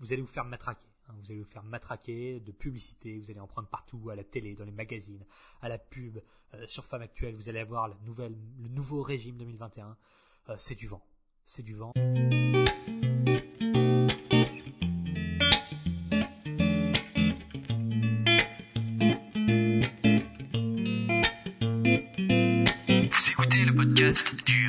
vous allez vous faire matraquer. Vous allez vous faire matraquer de publicité, vous allez en prendre partout, à la télé, dans les magazines, à la pub, sur Femme Actuelle, vous allez avoir le nouveau régime 2021. C'est du vent. C'est du vent. Du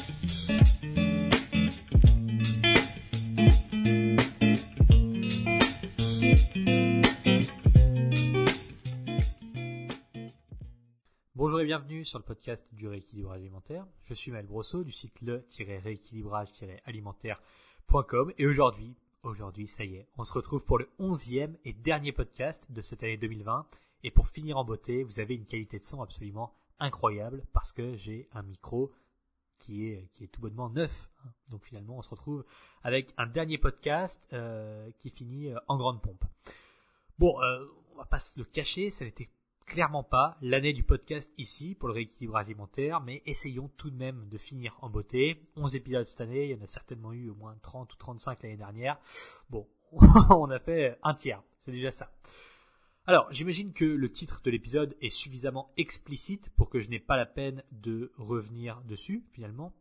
Bienvenue sur le podcast du rééquilibrage alimentaire. Je suis Maël Brosseau du site le-rééquilibrage-alimentaire.com et aujourd'hui, ça y est, on se retrouve pour le 11e et dernier podcast de cette année 2020. Et pour finir en beauté, vous avez une qualité de son absolument incroyable parce que j'ai un micro qui est tout bonnement neuf. Donc finalement, on se retrouve avec un dernier podcast qui finit en grande pompe. Bon, on va pas se le cacher, ça n'était clairement pas l'année du podcast ici pour le rééquilibrage alimentaire, mais essayons tout de même de finir en beauté. 11 épisodes cette année, il y en a certainement eu au moins 30 ou 35 l'année dernière. Bon, on a fait un tiers, c'est déjà ça. Alors, j'imagine que le titre de l'épisode est suffisamment explicite pour que je n'ai pas la peine de revenir dessus finalement.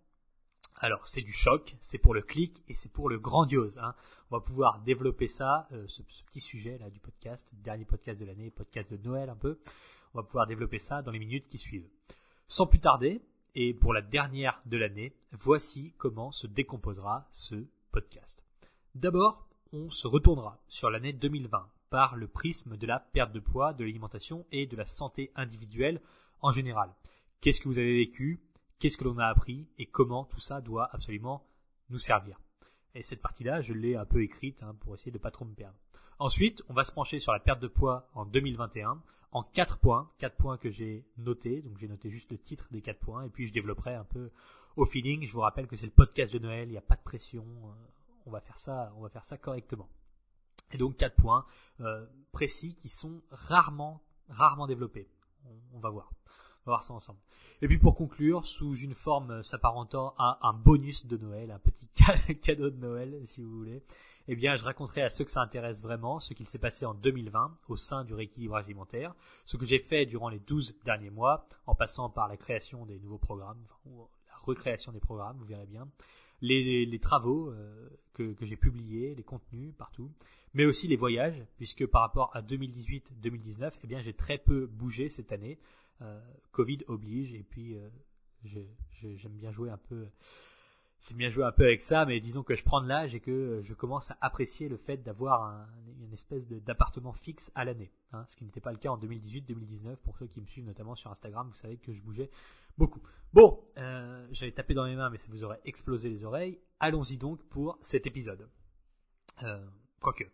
Alors, c'est du choc, c'est pour le clic et c'est pour le grandiose. On va pouvoir développer ça, ce petit sujet là du podcast, dernier podcast de l'année, podcast de Noël un peu. On va pouvoir développer ça dans les minutes qui suivent. Sans plus tarder, et pour la dernière de l'année, voici comment se décomposera ce podcast. D'abord, on se retournera sur l'année 2020 par le prisme de la perte de poids, de l'alimentation et de la santé individuelle en général. Qu'est-ce que vous avez vécu ? Qu'est-ce que l'on a appris et comment tout ça doit absolument nous servir. Et cette partie-là, je l'ai un peu écrite pour essayer de ne pas trop me perdre. Ensuite, on va se pencher sur la perte de poids en 2021 en 4 points que j'ai notés. Donc j'ai noté juste le titre des 4 points et puis je développerai un peu au feeling. Je vous rappelle que c'est le podcast de Noël, il n'y a pas de pression, on va faire ça correctement. Et donc 4 points précis qui sont rarement développés. On va voir. On va voir ça ensemble. Et puis pour conclure, sous une forme s'apparentant à un bonus de Noël, un petit cadeau de Noël si vous voulez, eh bien je raconterai à ceux que ça intéresse vraiment ce qu'il s'est passé en 2020 au sein du rééquilibrage alimentaire, ce que j'ai fait durant les 12 derniers mois, en passant par la création des nouveaux programmes, ou la recréation des programmes, vous verrez bien, les travaux que j'ai publiés, les contenus partout, mais aussi les voyages, puisque par rapport à 2018-2019, eh bien j'ai très peu bougé cette année. Covid oblige et puis j'aime bien jouer un peu avec ça, mais disons que je prends de l'âge et que je commence à apprécier le fait d'avoir une espèce d'appartement fixe à l'année, ce qui n'était pas le cas en 2018-2019. Pour ceux qui me suivent notamment sur Instagram, vous savez que je bougeais beaucoup. Bon, j'avais tapé dans mes mains mais ça vous aurait explosé les oreilles. Allons-y donc pour cet épisode. Quoique,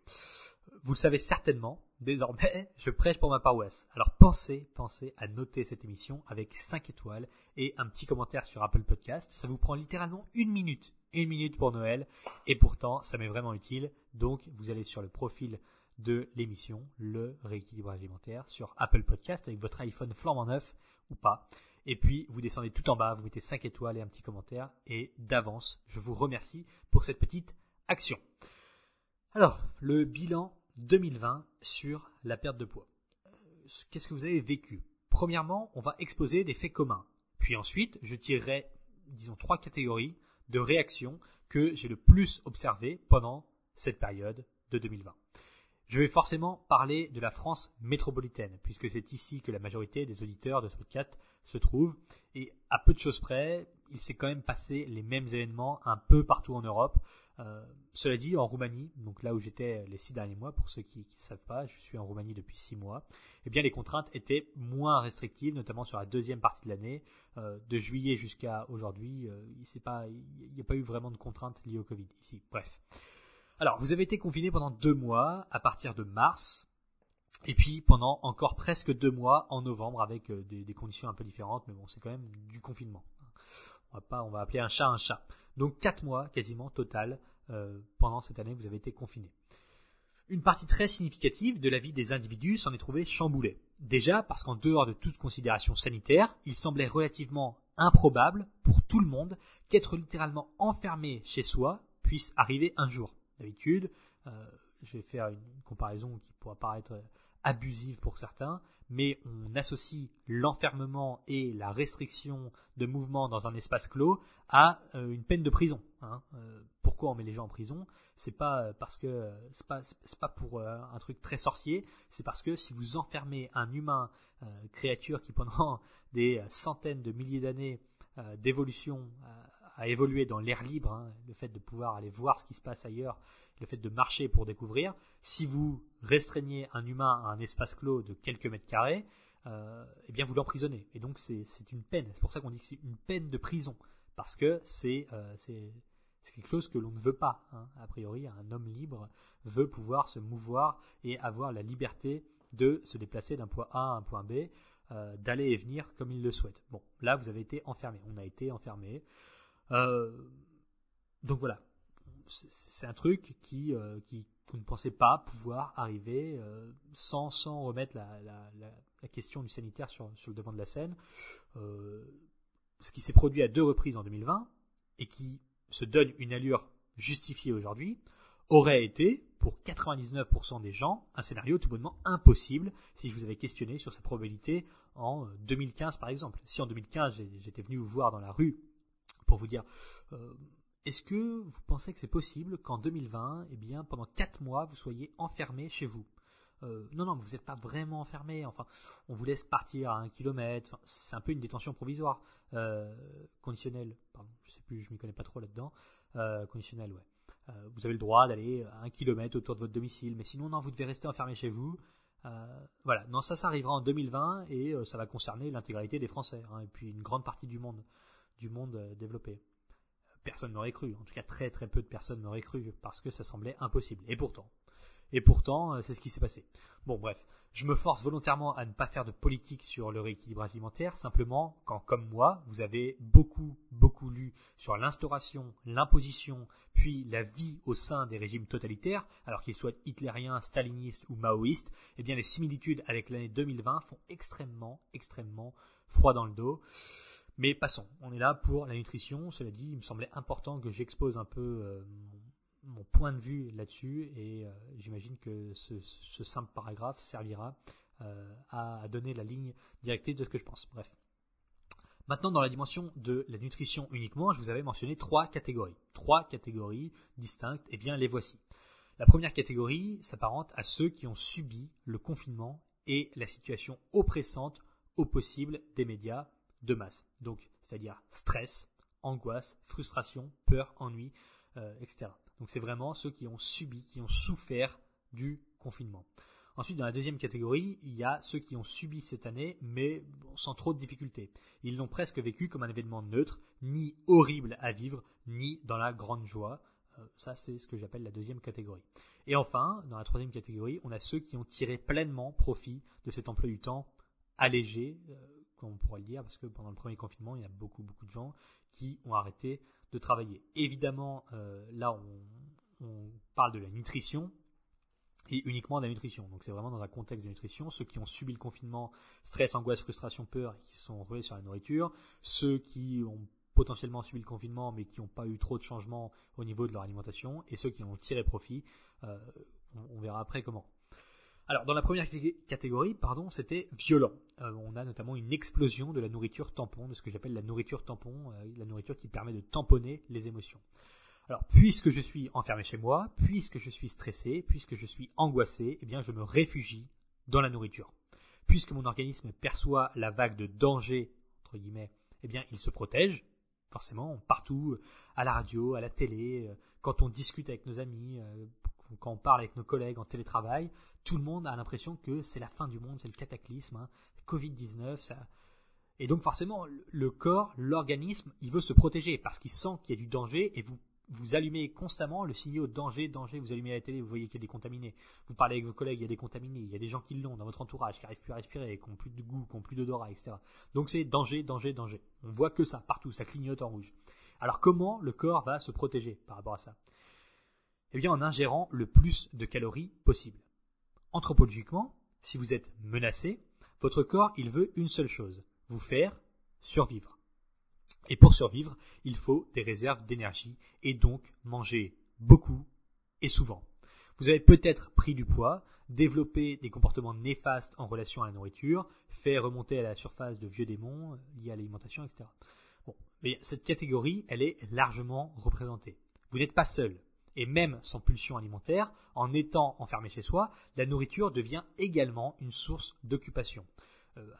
vous le savez certainement, désormais, je prêche pour ma paroisse. Alors pensez à noter cette émission avec 5 étoiles et un petit commentaire sur Apple Podcast. Ça vous prend littéralement une minute pour Noël et pourtant ça m'est vraiment utile. Donc vous allez sur le profil de l'émission, le rééquilibrage alimentaire, sur Apple Podcast avec votre iPhone flambant neuf ou pas. Et puis vous descendez tout en bas, vous mettez 5 étoiles et un petit commentaire et d'avance, je vous remercie pour cette petite action. Alors, le bilan 2020 sur la perte de poids. Qu'est-ce que vous avez vécu ? Premièrement, on va exposer des faits communs. Puis ensuite, je tirerai, disons, 3 catégories de réactions que j'ai le plus observées pendant cette période de 2020. Je vais forcément parler de la France métropolitaine, puisque c'est ici que la majorité des auditeurs de ce podcast se trouvent. Et à peu de choses près, il s'est quand même passé les mêmes événements un peu partout en Europe. Cela dit, en Roumanie, donc là où j'étais les 6 derniers mois, pour ceux qui ne savent pas, je suis en Roumanie depuis 6 mois, eh bien les contraintes étaient moins restrictives, notamment sur la deuxième partie de l'année. De juillet jusqu'à aujourd'hui, il n'y a pas eu vraiment de contraintes liées au Covid ici. Bref. Alors, vous avez été confiné pendant 2 mois à partir de mars, et puis pendant encore presque 2 mois en novembre avec des conditions un peu différentes, mais bon, c'est quand même du confinement. On va appeler un chat un chat. Donc 4 mois quasiment total pendant cette année vous avez été confiné. Une partie très significative de la vie des individus s'en est trouvée chamboulée. Déjà parce qu'en dehors de toute considération sanitaire, il semblait relativement improbable pour tout le monde qu'être littéralement enfermé chez soi puisse arriver un jour. D'habitude, je vais faire une comparaison qui pourra paraître abusive pour certains, mais on associe l'enfermement et la restriction de mouvement dans un espace clos à une peine de prison. Pourquoi on met les gens en prison ? C'est pas pour un truc très sorcier, c'est parce que si vous enfermez un humain, créature qui pendant des centaines de milliers d'années d'évolution a évolué dans l'air libre, le fait de pouvoir aller voir ce qui se passe ailleurs, le fait de marcher pour découvrir, si vous restreignez un humain à un espace clos de quelques mètres carrés, eh bien vous l'emprisonnez. Et donc c'est une peine. C'est pour ça qu'on dit que c'est une peine de prison, parce que c'est quelque chose que l'on ne veut pas. A priori, un homme libre veut pouvoir se mouvoir et avoir la liberté de se déplacer d'un point A à un point B, d'aller et venir comme il le souhaite. Bon, là, vous avez été enfermé. On a été enfermé. Donc voilà, c'est un truc qui vous ne pensez pas pouvoir arriver sans remettre la question du sanitaire sur le devant de la scène. Ce qui s'est produit à 2 reprises en 2020 et qui se donne une allure justifiée aujourd'hui, aurait été, pour 99% des gens, un scénario tout bonnement impossible si je vous avais questionné sur sa probabilité en 2015 par exemple. Si en 2015 j'étais venu vous voir dans la rue pour vous dire est-ce que vous pensez que c'est possible qu'en 2020, eh bien, pendant 4 mois, vous soyez enfermé chez vous ? Non, vous n'êtes pas vraiment enfermé. Enfin, on vous laisse partir à 1 kilomètre. Enfin, c'est un peu une détention provisoire, conditionnelle. Pardon, je sais plus, je m'y connais pas trop là-dedans. Conditionnelle, ouais. Vous avez le droit d'aller à 1 kilomètre autour de votre domicile, mais sinon, non, vous devez rester enfermé chez vous. Voilà. Non, ça arrivera en 2020 et ça va concerner l'intégralité des Français et puis une grande partie du monde développé. Personne n'aurait cru. En tout cas, très très peu de personnes n'auraient cru parce que ça semblait impossible. Et pourtant, c'est ce qui s'est passé. Bon, bref, je me force volontairement à ne pas faire de politique sur le rééquilibrage alimentaire, simplement quand, comme moi, vous avez beaucoup, beaucoup lu sur l'instauration, l'imposition, puis la vie au sein des régimes totalitaires, alors qu'ils soient hitlériens, stalinistes ou maoïstes, eh bien les similitudes avec l'année 2020 font extrêmement, extrêmement froid dans le dos. Mais passons, on est là pour la nutrition. Cela dit, il me semblait important que j'expose un peu mon point de vue là-dessus et j'imagine que ce simple paragraphe servira à donner la ligne directrice de ce que je pense. Bref. Maintenant, dans la dimension de la nutrition uniquement, je vous avais mentionné 3 catégories. 3 catégories distinctes, et bien les voici. La première catégorie s'apparente à ceux qui ont subi le confinement et la situation oppressante au possible des médias de masse. Donc, c'est-à-dire stress, angoisse, frustration, peur, ennui, etc. Donc c'est vraiment ceux qui ont subi, qui ont souffert du confinement. Ensuite, dans la deuxième catégorie, il y a ceux qui ont subi cette année, mais sans trop de difficultés. Ils l'ont presque vécu comme un événement neutre, ni horrible à vivre, ni dans la grande joie. Ça, c'est ce que j'appelle la deuxième catégorie. Et enfin, dans la troisième catégorie, on a ceux qui ont tiré pleinement profit de cet emploi du temps allégé, comme on pourrait le dire, parce que pendant le premier confinement, il y a beaucoup, beaucoup de gens qui ont arrêté de travailler. Évidemment, là, on parle de la nutrition et uniquement de la nutrition. Donc, c'est vraiment dans un contexte de nutrition. Ceux qui ont subi le confinement, stress, angoisse, frustration, peur, et qui sont rués sur la nourriture. Ceux qui ont potentiellement subi le confinement, mais qui n'ont pas eu trop de changements au niveau de leur alimentation. Et ceux qui ont tiré profit, on verra après comment. Alors, dans la première catégorie, c'était violent. On a notamment une explosion de la nourriture tampon, de ce que j'appelle la nourriture tampon, la nourriture qui permet de tamponner les émotions. Alors, puisque je suis enfermé chez moi, puisque je suis stressé, puisque je suis angoissé, eh bien, je me réfugie dans la nourriture. Puisque mon organisme perçoit la vague de danger, entre guillemets, eh bien, il se protège. Forcément, partout, à la radio, à la télé, quand on discute avec nos amis, quand on parle avec nos collègues en télétravail, tout le monde a l'impression que c'est la fin du monde, c'est le cataclysme, Covid-19. Ça... Et donc forcément, le corps, l'organisme, il veut se protéger parce qu'il sent qu'il y a du danger et vous allumez constamment le signal danger, vous allumez la télé, vous voyez qu'il y a des contaminés, vous parlez avec vos collègues, il y a des contaminés, il y a des gens qui l'ont dans votre entourage, qui n'arrivent plus à respirer, qui n'ont plus de goût, qui n'ont plus d'odorat, etc. Donc c'est danger. On voit que ça partout, ça clignote en rouge. Alors comment le corps va se protéger par rapport à ça ? Eh bien en ingérant le plus de calories possible. Anthropologiquement, si vous êtes menacé, votre corps, il veut une seule chose, vous faire survivre. Et pour survivre, il faut des réserves d'énergie et donc manger beaucoup et souvent. Vous avez peut-être pris du poids, développé des comportements néfastes en relation à la nourriture, fait remonter à la surface de vieux démons liés à l'alimentation, etc. Bon, mais cette catégorie, elle est largement représentée. Vous n'êtes pas seul. Et même sans pulsion alimentaire, en étant enfermé chez soi, la nourriture devient également une source d'occupation.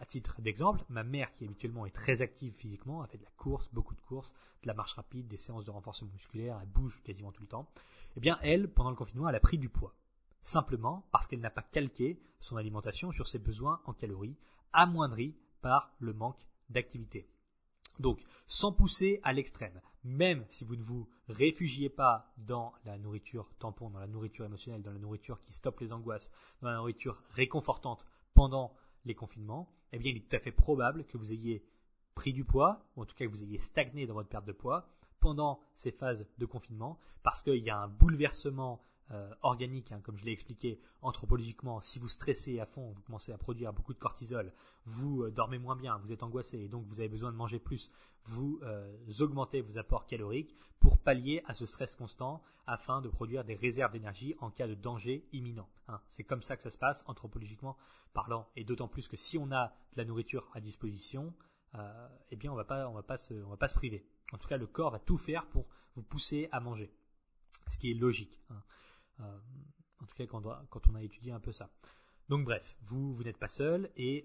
À titre d'exemple, ma mère qui habituellement est très active physiquement, a fait de la course, beaucoup de courses, de la marche rapide, des séances de renforcement musculaire, elle bouge quasiment tout le temps. Eh bien elle, pendant le confinement, elle a pris du poids. Simplement parce qu'elle n'a pas calqué son alimentation sur ses besoins en calories, amoindris par le manque d'activité. Donc, sans pousser à l'extrême, même si vous ne vous réfugiez pas dans la nourriture tampon, dans la nourriture émotionnelle, dans la nourriture qui stoppe les angoisses, dans la nourriture réconfortante pendant les confinements, eh bien, il est tout à fait probable que vous ayez pris du poids, ou en tout cas que vous ayez stagné dans votre perte de poids pendant ces phases de confinement, parce qu'il y a un bouleversement organique, comme je l'ai expliqué anthropologiquement. Si vous stressez à fond, vous commencez à produire beaucoup de cortisol, vous dormez moins bien, vous êtes angoissé et donc vous avez besoin de manger plus, vous augmentez vos apports caloriques pour pallier à ce stress constant afin de produire des réserves d'énergie en cas de danger imminent. C'est comme ça que ça se passe anthropologiquement parlant, et d'autant plus que si on a de la nourriture à disposition, eh bien on va pas se priver. En tout cas, le corps va tout faire pour vous pousser à manger, ce qui est logique. En tout cas, quand on a étudié un peu ça. Donc bref, vous n'êtes pas seul et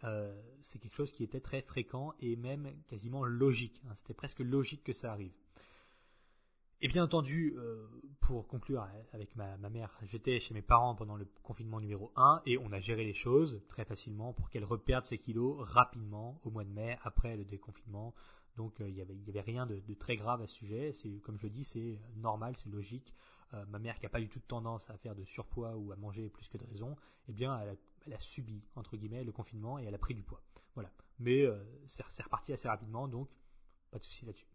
c'est quelque chose qui était très fréquent et même quasiment logique. C'était presque logique que ça arrive. Et bien entendu, pour conclure avec ma mère, j'étais chez mes parents pendant le confinement numéro 1 et on a géré les choses très facilement pour qu'elle reperde ses kilos rapidement au mois de mai après le déconfinement. Donc il y avait rien de très grave à ce sujet. C'est, comme je dis, c'est normal, c'est logique. Ma mère qui n'a pas du tout de tendance à faire de surpoids ou à manger plus que de raison, eh bien elle a subi entre guillemets le confinement et elle a pris du poids. Voilà. Mais c'est reparti assez rapidement, donc pas de souci là-dessus.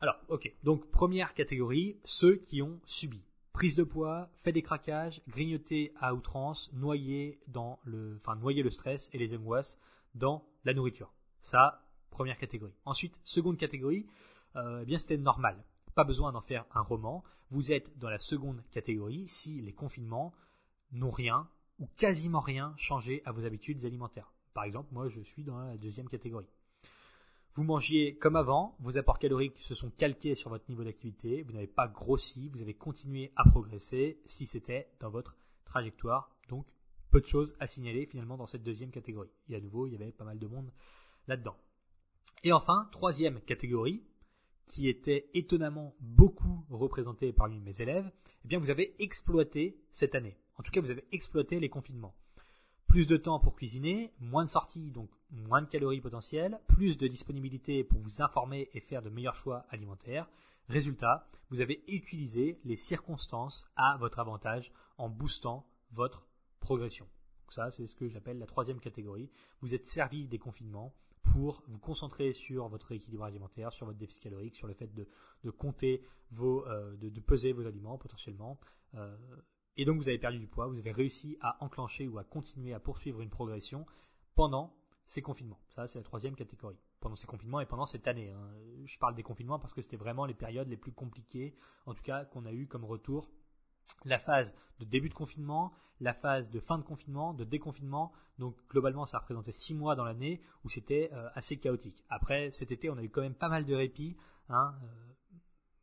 Alors, ok. Donc première catégorie, ceux qui ont subi prise de poids, fait des craquages, grignoté à outrance, noyer le stress et les angoisses dans la nourriture. Ça. Première catégorie. Ensuite, seconde catégorie, eh bien c'était normal. Pas besoin d'en faire un roman. Vous êtes dans la seconde catégorie si les confinements n'ont rien ou quasiment rien changé à vos habitudes alimentaires. Par exemple, moi je suis dans la deuxième catégorie. Vous mangiez comme avant, vos apports caloriques se sont calqués sur votre niveau d'activité, vous n'avez pas grossi, vous avez continué à progresser si c'était dans votre trajectoire. Donc, peu de choses à signaler finalement dans cette deuxième catégorie. Et à nouveau, il y avait pas mal de monde là-dedans. Et enfin, troisième catégorie, qui était étonnamment beaucoup représentée parmi mes élèves, eh bien vous avez exploité cette année. En tout cas, vous avez exploité les confinements. Plus de temps pour cuisiner, moins de sorties, donc moins de calories potentielles, plus de disponibilité pour vous informer et faire de meilleurs choix alimentaires. Résultat, vous avez utilisé les circonstances à votre avantage en boostant votre progression. Donc ça, c'est ce que j'appelle la troisième catégorie. Vous êtes servi des confinements pour vous concentrer sur votre équilibre alimentaire, sur votre déficit calorique, sur le fait de compter de peser vos aliments potentiellement. Et donc vous avez perdu du poids, vous avez réussi à enclencher ou à continuer à poursuivre une progression pendant ces confinements. Ça, c'est la troisième catégorie. Pendant ces confinements et pendant cette année. Je parle des confinements parce que c'était vraiment les périodes les plus compliquées, en tout cas qu'on a eu comme retour. La phase de début de confinement, la phase de fin de confinement, de déconfinement. Donc globalement, ça représentait 6 mois dans l'année où c'était assez chaotique. Après, cet été, on a eu quand même pas mal de répit,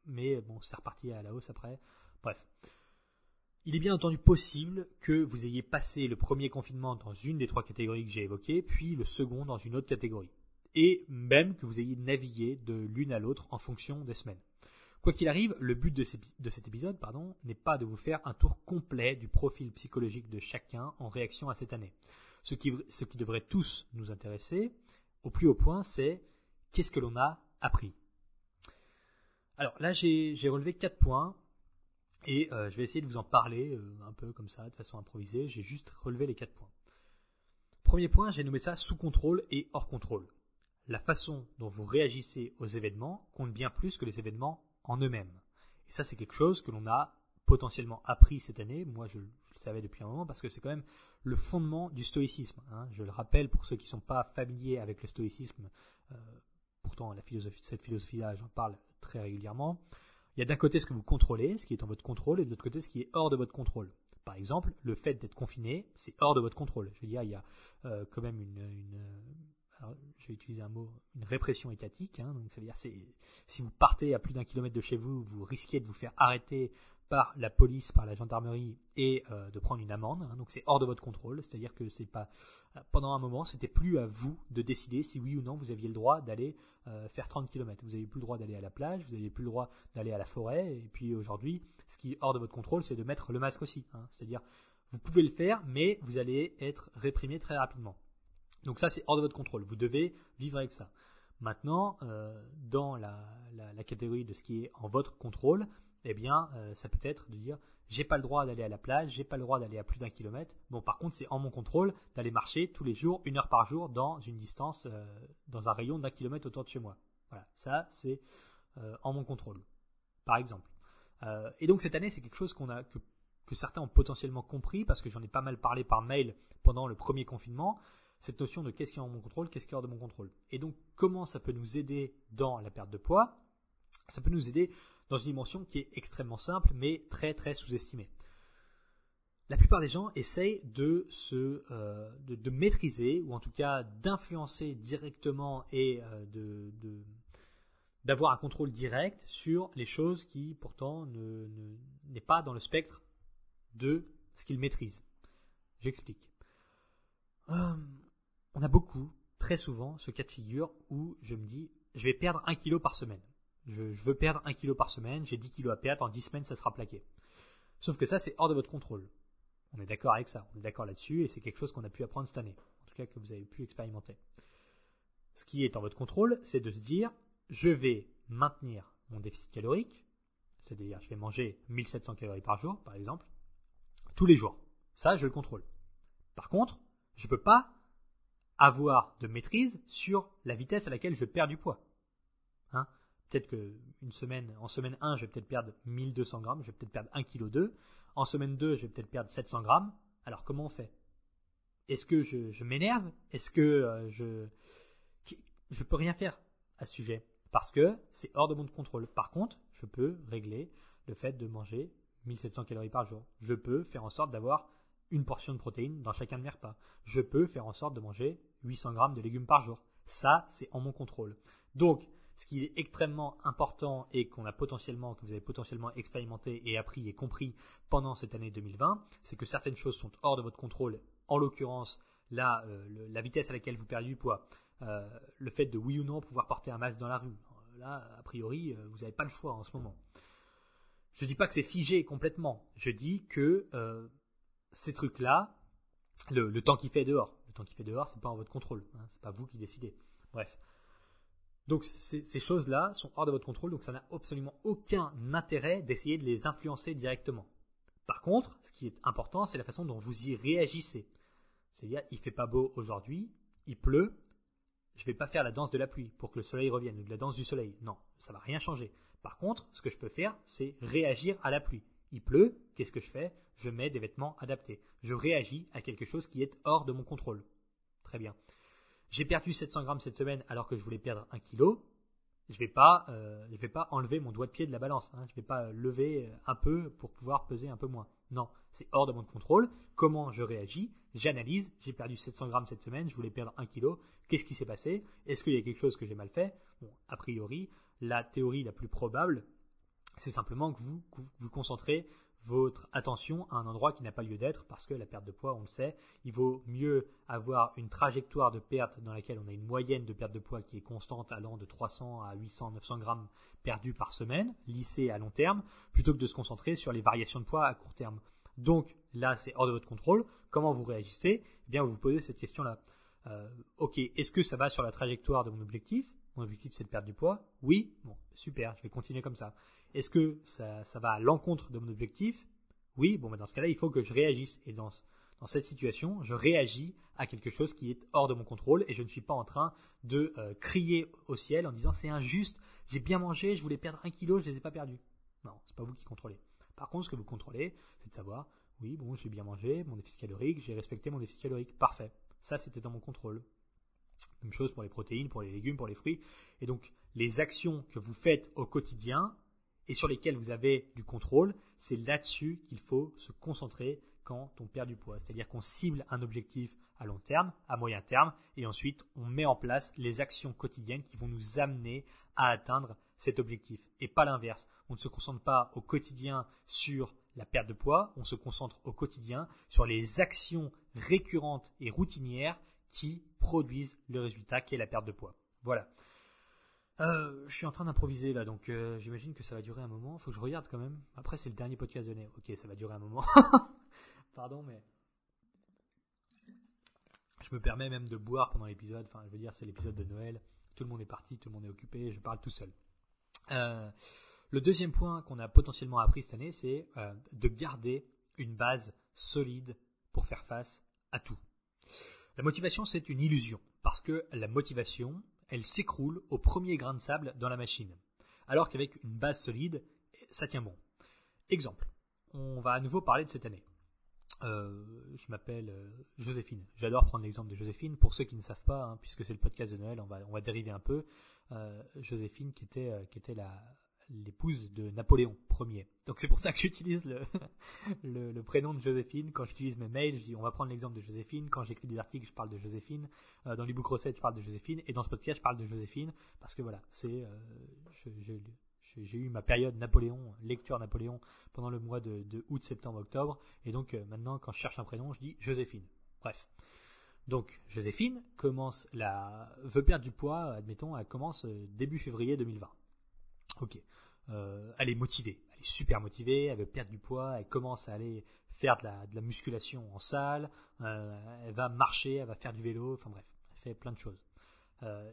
mais bon, c'est reparti à la hausse après. Bref, il est bien entendu possible que vous ayez passé le premier confinement dans une des trois catégories que j'ai évoquées, puis le second dans une autre catégorie, et même que vous ayez navigué de l'une à l'autre en fonction des semaines. Quoi qu'il arrive, le but de cet épisode, n'est pas de vous faire un tour complet du profil psychologique de chacun en réaction à cette année. Ce qui devrait tous nous intéresser, au plus haut point, c'est qu'est-ce que l'on a appris. Alors là, j'ai relevé 4 points et je vais essayer de vous en parler un peu comme ça, de façon improvisée. J'ai juste relevé les 4 points. Premier point, j'ai nommé ça sous contrôle et hors contrôle. La façon dont vous réagissez aux événements compte bien plus que les événements en eux-mêmes. Et ça, c'est quelque chose que l'on a potentiellement appris cette année. Moi, je le savais depuis un moment parce que c'est quand même le fondement du stoïcisme, hein. Je le rappelle pour ceux qui ne sont pas familiers avec le stoïcisme. Pourtant, cette philosophie-là, j'en parle très régulièrement. Il y a d'un côté ce que vous contrôlez, ce qui est en votre contrôle, et de l'autre côté ce qui est hors de votre contrôle. Par exemple, le fait d'être confiné, c'est hors de votre contrôle. Je veux dire, il y a quand même alors, je vais utiliser un mot, une répression étatique, hein, donc ça veut dire si vous partez à plus d'un kilomètre de chez vous, vous risquez de vous faire arrêter par la police, par la gendarmerie et de prendre une amende, hein, donc c'est hors de votre contrôle, c'est-à-dire que c'est pas pendant un moment, c'était plus à vous de décider si oui ou non vous aviez le droit d'aller faire 30 km. Vous n'aviez plus le droit d'aller à la plage, vous n'aviez plus le droit d'aller à la forêt, et puis aujourd'hui, ce qui est hors de votre contrôle, c'est de mettre le masque aussi, hein, c'est-à-dire vous pouvez le faire, mais vous allez être réprimé très rapidement. Donc ça, c'est hors de votre contrôle, vous devez vivre avec ça. Maintenant, dans la catégorie de ce qui est en votre contrôle, eh bien, ça peut être de dire « j'ai pas le droit d'aller à la plage, j'ai pas le droit d'aller à plus d'1 kilomètre ». Bon, par contre, c'est en mon contrôle d'aller marcher tous les jours, 1 heure par jour, dans une distance, dans un rayon d'1 kilomètre autour de chez moi. Voilà, ça, c'est en mon contrôle, par exemple. Et donc, cette année, c'est quelque chose que certains ont potentiellement compris, parce que j'en ai pas mal parlé par mail pendant le premier confinement, cette notion de qu'est-ce qui est en mon contrôle, qu'est-ce qui est hors de mon contrôle. Et donc, comment ça peut nous aider dans la perte de poids? Ça peut nous aider dans une dimension qui est extrêmement simple, mais très très sous-estimée. La plupart des gens essayent de maîtriser, ou en tout cas d'influencer directement et d'avoir un contrôle direct sur les choses qui pourtant n'est pas dans le spectre de ce qu'ils maîtrisent. J'explique. On a beaucoup, très souvent, ce cas de figure où je me dis « je vais perdre 1 kilo par semaine ». Je veux perdre 1 kilo par semaine, j'ai 10 kilos à perdre, en 10 semaines ça sera plaqué. Sauf que ça, c'est hors de votre contrôle. On est d'accord avec ça, on est d'accord là-dessus, et c'est quelque chose qu'on a pu apprendre cette année, en tout cas que vous avez pu expérimenter. Ce qui est en votre contrôle, c'est de se dire, je vais maintenir mon déficit calorique, c'est-à-dire je vais manger 1700 calories par jour, par exemple, tous les jours. Ça, je le contrôle. Par contre, je ne peux pas avoir de maîtrise sur la vitesse à laquelle je perds du poids. Hein? Peut-être en semaine 1, je vais peut-être perdre 1200 grammes, je vais peut-être perdre 1,2 kg. En semaine 2, je vais peut-être perdre 700 grammes. Alors, comment on fait? Est-ce que je m'énerve? Est-ce que je peux rien faire à ce sujet? Parce que c'est hors de mon contrôle. Par contre, je peux régler le fait de manger 1700 calories par jour. Je peux faire en sorte d'avoir une portion de protéines dans chacun de mes repas. Je peux faire en sorte de manger 800 grammes de légumes par jour. Ça, c'est en mon contrôle. Donc, ce qui est extrêmement important et que vous avez potentiellement expérimenté et appris et compris pendant cette année 2020, c'est que certaines choses sont hors de votre contrôle. En l'occurrence, la vitesse à laquelle vous perdez du poids, le fait de oui ou non pouvoir porter un masque dans la rue. Là, a priori, vous n'avez pas le choix en ce moment. Je ne dis pas que c'est figé complètement. Je dis que ces trucs-là, le temps qu'il fait dehors. Le temps qu'il fait dehors, c'est pas en votre contrôle. Hein, c'est pas vous qui décidez. Bref. Donc ces choses-là sont hors de votre contrôle, donc ça n'a absolument aucun intérêt d'essayer de les influencer directement. Par contre, ce qui est important, c'est la façon dont vous y réagissez. C'est-à-dire, il ne fait pas beau aujourd'hui, il pleut, je ne vais pas faire la danse de la pluie pour que le soleil revienne, ou de la danse du soleil. Non, ça ne va rien changer. Par contre, ce que je peux faire, c'est réagir à la pluie. Il pleut, qu'est-ce que je fais? Je mets des vêtements adaptés. Je réagis à quelque chose qui est hors de mon contrôle. Très bien. J'ai perdu 700 grammes cette semaine alors que je voulais perdre 1 kg. Je vais pas enlever mon doigt de pied de la balance. Hein. Je ne vais pas lever un peu pour pouvoir peser un peu moins. Non, c'est hors de mon contrôle. Comment je réagis? J'analyse. J'ai perdu 700 grammes cette semaine. Je voulais perdre 1 kg. Qu'est-ce qui s'est passé? Est-ce qu'il y a quelque chose que j'ai mal fait? Bon, a priori, la théorie la plus probable, c'est simplement que vous concentrez votre attention à un endroit qui n'a pas lieu d'être, parce que la perte de poids, on le sait, il vaut mieux avoir une trajectoire de perte dans laquelle on a une moyenne de perte de poids qui est constante allant de 300 à 800, 900 grammes perdus par semaine, lissée à long terme, plutôt que de se concentrer sur les variations de poids à court terme. Donc là, c'est hors de votre contrôle. Comment vous réagissez? Eh bien, vous vous posez cette question-là. Ok, est-ce que ça va sur la trajectoire de mon objectif? Mon objectif, c'est de perdre du poids. Oui, bon, super, je vais continuer comme ça. Est-ce que ça va à l'encontre de mon objectif? Oui, bon, bah dans ce cas-là, il faut que je réagisse. Et dans cette situation, je réagis à quelque chose qui est hors de mon contrôle et je ne suis pas en train de crier au ciel en disant « c'est injuste, j'ai bien mangé, je voulais perdre 1 kilo, je ne les ai pas perdus ». Non, ce n'est pas vous qui contrôlez. Par contre, ce que vous contrôlez, c'est de savoir, oui, bon, j'ai bien mangé, mon déficit calorique, j'ai respecté mon déficit calorique, parfait. Ça, c'était dans mon contrôle. Même chose pour les protéines, pour les légumes, pour les fruits. Et donc, les actions que vous faites au quotidien et sur lesquelles vous avez du contrôle, c'est là-dessus qu'il faut se concentrer quand on perd du poids. C'est-à-dire qu'on cible un objectif à long terme, à moyen terme, et ensuite on met en place les actions quotidiennes qui vont nous amener à atteindre cet objectif et pas l'inverse. On ne se concentre pas au quotidien sur la perte de poids, on se concentre au quotidien sur les actions récurrentes et routinières qui produisent le résultat qui est la perte de poids. Voilà. Je suis en train d'improviser là, donc j'imagine que ça va durer un moment. Faut que je regarde quand même. Après, c'est le dernier podcast de l'année. Ok, ça va durer un moment. Pardon, mais je me permets même de boire pendant l'épisode. Enfin, je veux dire, c'est l'épisode de Noël. Tout le monde est parti, tout le monde est occupé. Je parle tout seul. Le deuxième point qu'on a potentiellement appris cette année, c'est de garder une base solide pour faire face à tout. La motivation, c'est une illusion parce que la motivation, elle s'écroule au premier grain de sable dans la machine. Alors qu'avec une base solide, ça tient bon. Exemple, on va à nouveau parler de cette année. Je m'appelle Joséphine. J'adore prendre l'exemple de Joséphine. Pour ceux qui ne savent pas, hein, puisque c'est le podcast de Noël, on va dériver un peu. Joséphine qui était l'épouse de Napoléon Ier. Donc c'est pour ça que j'utilise le prénom de Joséphine. Quand j'utilise mes mails, je dis on va prendre l'exemple de Joséphine. Quand j'écris des articles, je parle de Joséphine. Dans l'ebook recette, je parle de Joséphine. Et dans ce podcast, je parle de Joséphine parce que voilà, j'ai eu ma période Napoléon, lecture Napoléon pendant le mois de août, septembre, octobre. Et donc maintenant, quand je cherche un prénom, je dis Joséphine. Bref. Donc Joséphine veut perdre du poids, admettons, elle commence début février 2020. Ok, elle est motivée, elle est super motivée, elle veut perdre du poids, elle commence à aller faire de la musculation en salle, elle va marcher, elle va faire du vélo, enfin bref, elle fait plein de choses.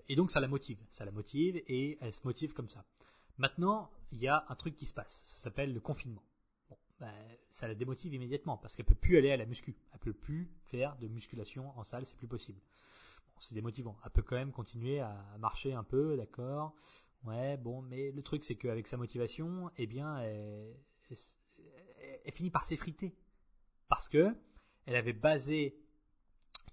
Et donc ça la motive et elle se motive comme ça. Maintenant, il y a un truc qui se passe, ça s'appelle le confinement. Bon, bah, ça la démotive immédiatement parce qu'elle peut plus aller à la muscu, elle peut plus faire de musculation en salle, c'est plus possible. Bon, c'est démotivant, elle peut quand même continuer à marcher un peu, d'accord. Ouais, bon, mais le truc, c'est qu'avec sa motivation, eh bien, elle finit par s'effriter. Parce que elle avait basé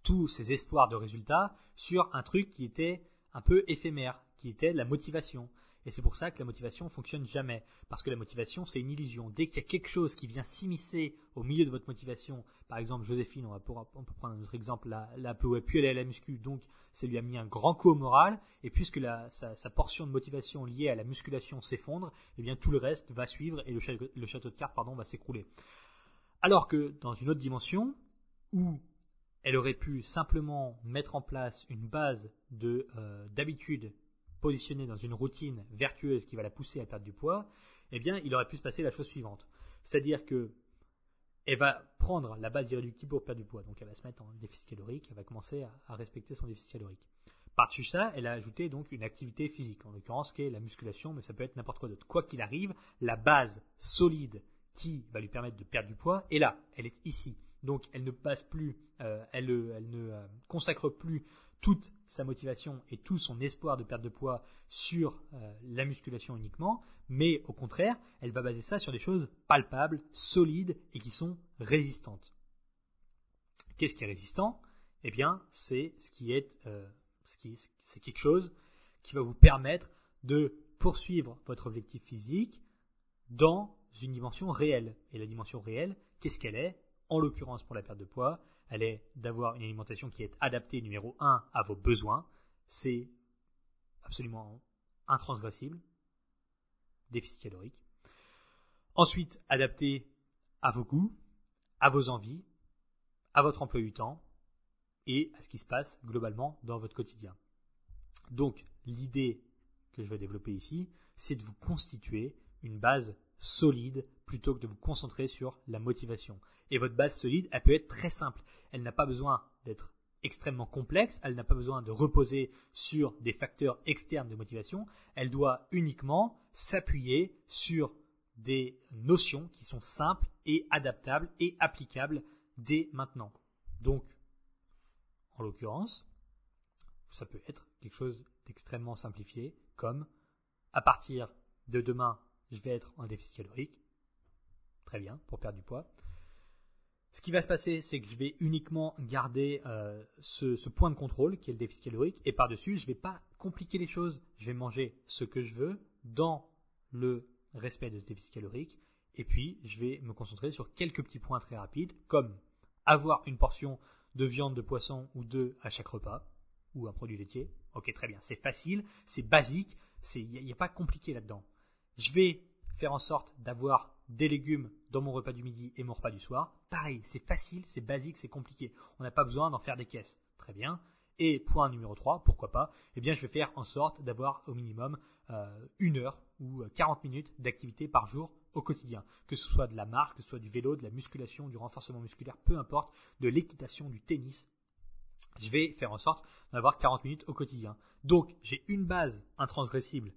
tous ses espoirs de résultats sur un truc qui était un peu éphémère, qui était la motivation. Et c'est pour ça que la motivation ne fonctionne jamais. Parce que la motivation, c'est une illusion. Dès qu'il y a quelque chose qui vient s'immiscer au milieu de votre motivation, par exemple, Joséphine, on peut prendre un autre exemple, la peut plus aller à la muscu, donc ça lui a mis un grand coup au moral. Et puisque sa portion de motivation liée à la musculation s'effondre, eh bien tout le reste va suivre et le château de cartes va s'écrouler. Alors que dans une autre dimension, où elle aurait pu simplement mettre en place une base d'habitude positionnée dans une routine vertueuse qui va la pousser à perdre du poids, eh bien, il aurait pu se passer la chose suivante. C'est-à-dire que elle va prendre la base irréductible pour perdre du poids. Donc, elle va se mettre en déficit calorique, elle va commencer à respecter son déficit calorique. Par-dessus ça, elle a ajouté donc une activité physique, en l'occurrence, qui est la musculation, mais ça peut être n'importe quoi d'autre. Quoi qu'il arrive, la base solide qui va lui permettre de perdre du poids est là, elle est ici. Donc, elle ne passe plus, elle ne consacre plus toute sa motivation et tout son espoir de perte de poids sur la musculation uniquement, mais au contraire, elle va baser ça sur des choses palpables, solides et qui sont résistantes. Qu'est-ce qui est résistant ? Eh bien, c'est quelque chose qui va vous permettre de poursuivre votre objectif physique dans une dimension réelle. Et la dimension réelle, qu'est-ce qu'elle est ? En l'occurrence, pour la perte de poids, elle est d'avoir une alimentation qui est adaptée, numéro 1, à vos besoins. C'est absolument intransgressible. Déficit calorique. Ensuite, adaptée à vos goûts, à vos envies, à votre emploi du temps et à ce qui se passe globalement dans votre quotidien. Donc, l'idée que je vais développer ici, c'est de vous constituer une base solide plutôt que de vous concentrer sur la motivation. Et votre base solide, elle peut être très simple. Elle n'a pas besoin d'être extrêmement complexe, elle n'a pas besoin de reposer sur des facteurs externes de motivation, elle doit uniquement s'appuyer sur des notions qui sont simples et adaptables et applicables dès maintenant. Donc, en l'occurrence, ça peut être quelque chose d'extrêmement simplifié comme à partir de demain, je vais être en déficit calorique. très bien, pour perdre du poids. Ce qui va se passer, c'est que je vais uniquement garder ce point de contrôle qui est le déficit calorique, et par-dessus, je ne vais pas compliquer les choses. Je vais manger ce que je veux dans le respect de ce déficit calorique, et puis je vais me concentrer sur quelques petits points très rapides, comme avoir une portion de viande, de poisson ou d'œufs à chaque repas, ou un produit laitier. Ok, très bien, c'est facile, c'est basique, il n'y a pas compliqué là-dedans. Je vais faire en sorte d'avoir des légumes dans mon repas du midi et mon repas du soir. Pareil, c'est facile, c'est basique, c'est compliqué. On n'a pas besoin d'en faire des caisses. Très bien. Et point numéro 3, pourquoi pas, eh bien, je vais faire en sorte d'avoir au minimum 1 heure ou 40 minutes d'activité par jour au quotidien. Que ce soit de la marche, que ce soit du vélo, de la musculation, du renforcement musculaire, peu importe, de l'équitation, du tennis. Je vais faire en sorte d'avoir 40 minutes au quotidien. Donc, j'ai une base intransgressible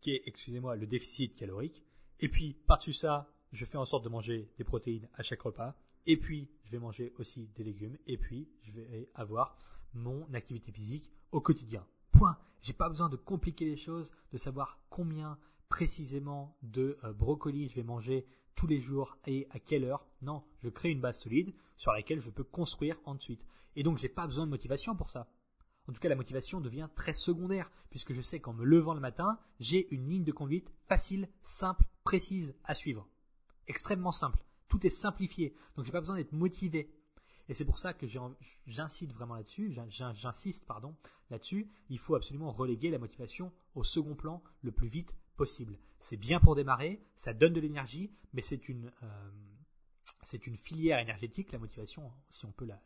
qui est, excusez-moi, le déficit calorique. Et puis, par-dessus ça, je fais en sorte de manger des protéines à chaque repas. Et puis, je vais manger aussi des légumes. Et puis, je vais avoir mon activité physique au quotidien. Point. J'ai pas besoin de compliquer les choses, de savoir combien précisément de brocoli je vais manger tous les jours et à quelle heure. Non, je crée une base solide sur laquelle je peux construire ensuite. Et donc, j'ai pas besoin de motivation pour ça. En tout cas, la motivation devient très secondaire puisque je sais qu'en me levant le matin, j'ai une ligne de conduite facile, simple, précise à suivre. Extrêmement simple. Tout est simplifié. Donc, j'ai pas besoin d'être motivé. Et c'est pour ça que j'insiste vraiment là-dessus. J'insiste là-dessus. Il faut absolument reléguer la motivation au second plan le plus vite possible. C'est bien pour démarrer. Ça donne de l'énergie, mais c'est une filière énergétique, la motivation, si on peut la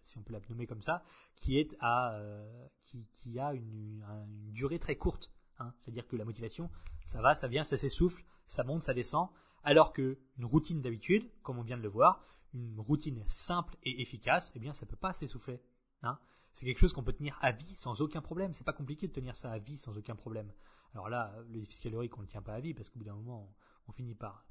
nommer comme ça, qui a une durée très courte. Hein. C'est-à-dire que la motivation, ça va, ça vient, ça s'essouffle, ça monte, ça descend. Alors qu'une routine d'habitude, comme on vient de le voir, une routine simple et efficace, eh bien, ça ne peut pas s'essouffler. Hein. C'est quelque chose qu'on peut tenir à vie sans aucun problème. C'est pas compliqué de tenir ça à vie sans aucun problème. Alors là, le déficit calorique, on ne le tient pas à vie parce qu'au bout d'un moment, on finit par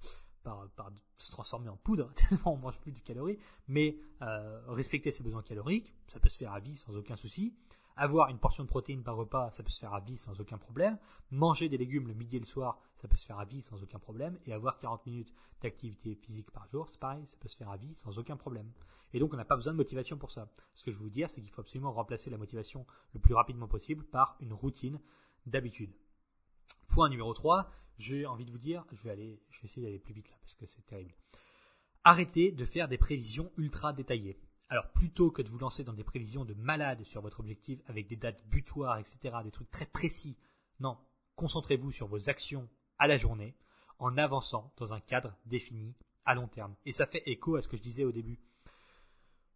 se transformer en poudre, tellement on ne mange plus de calories, mais respecter ses besoins caloriques, ça peut se faire à vie sans aucun souci. Avoir une portion de protéines par repas, ça peut se faire à vie sans aucun problème. Manger des légumes le midi et le soir, ça peut se faire à vie sans aucun problème. Et avoir 40 minutes d'activité physique par jour, c'est pareil, ça peut se faire à vie sans aucun problème. Et donc, on n'a pas besoin de motivation pour ça. Ce que je veux vous dire, c'est qu'il faut absolument remplacer la motivation le plus rapidement possible par une routine d'habitude. Point numéro 3, j'ai envie de vous dire, je vais essayer d'aller plus vite là parce que c'est terrible. Arrêtez de faire des prévisions ultra détaillées. Alors plutôt que de vous lancer dans des prévisions de malade sur votre objectif avec des dates butoirs, etc., des trucs très précis, non, concentrez-vous sur vos actions à la journée en avançant dans un cadre défini à long terme. Et ça fait écho à ce que je disais au début.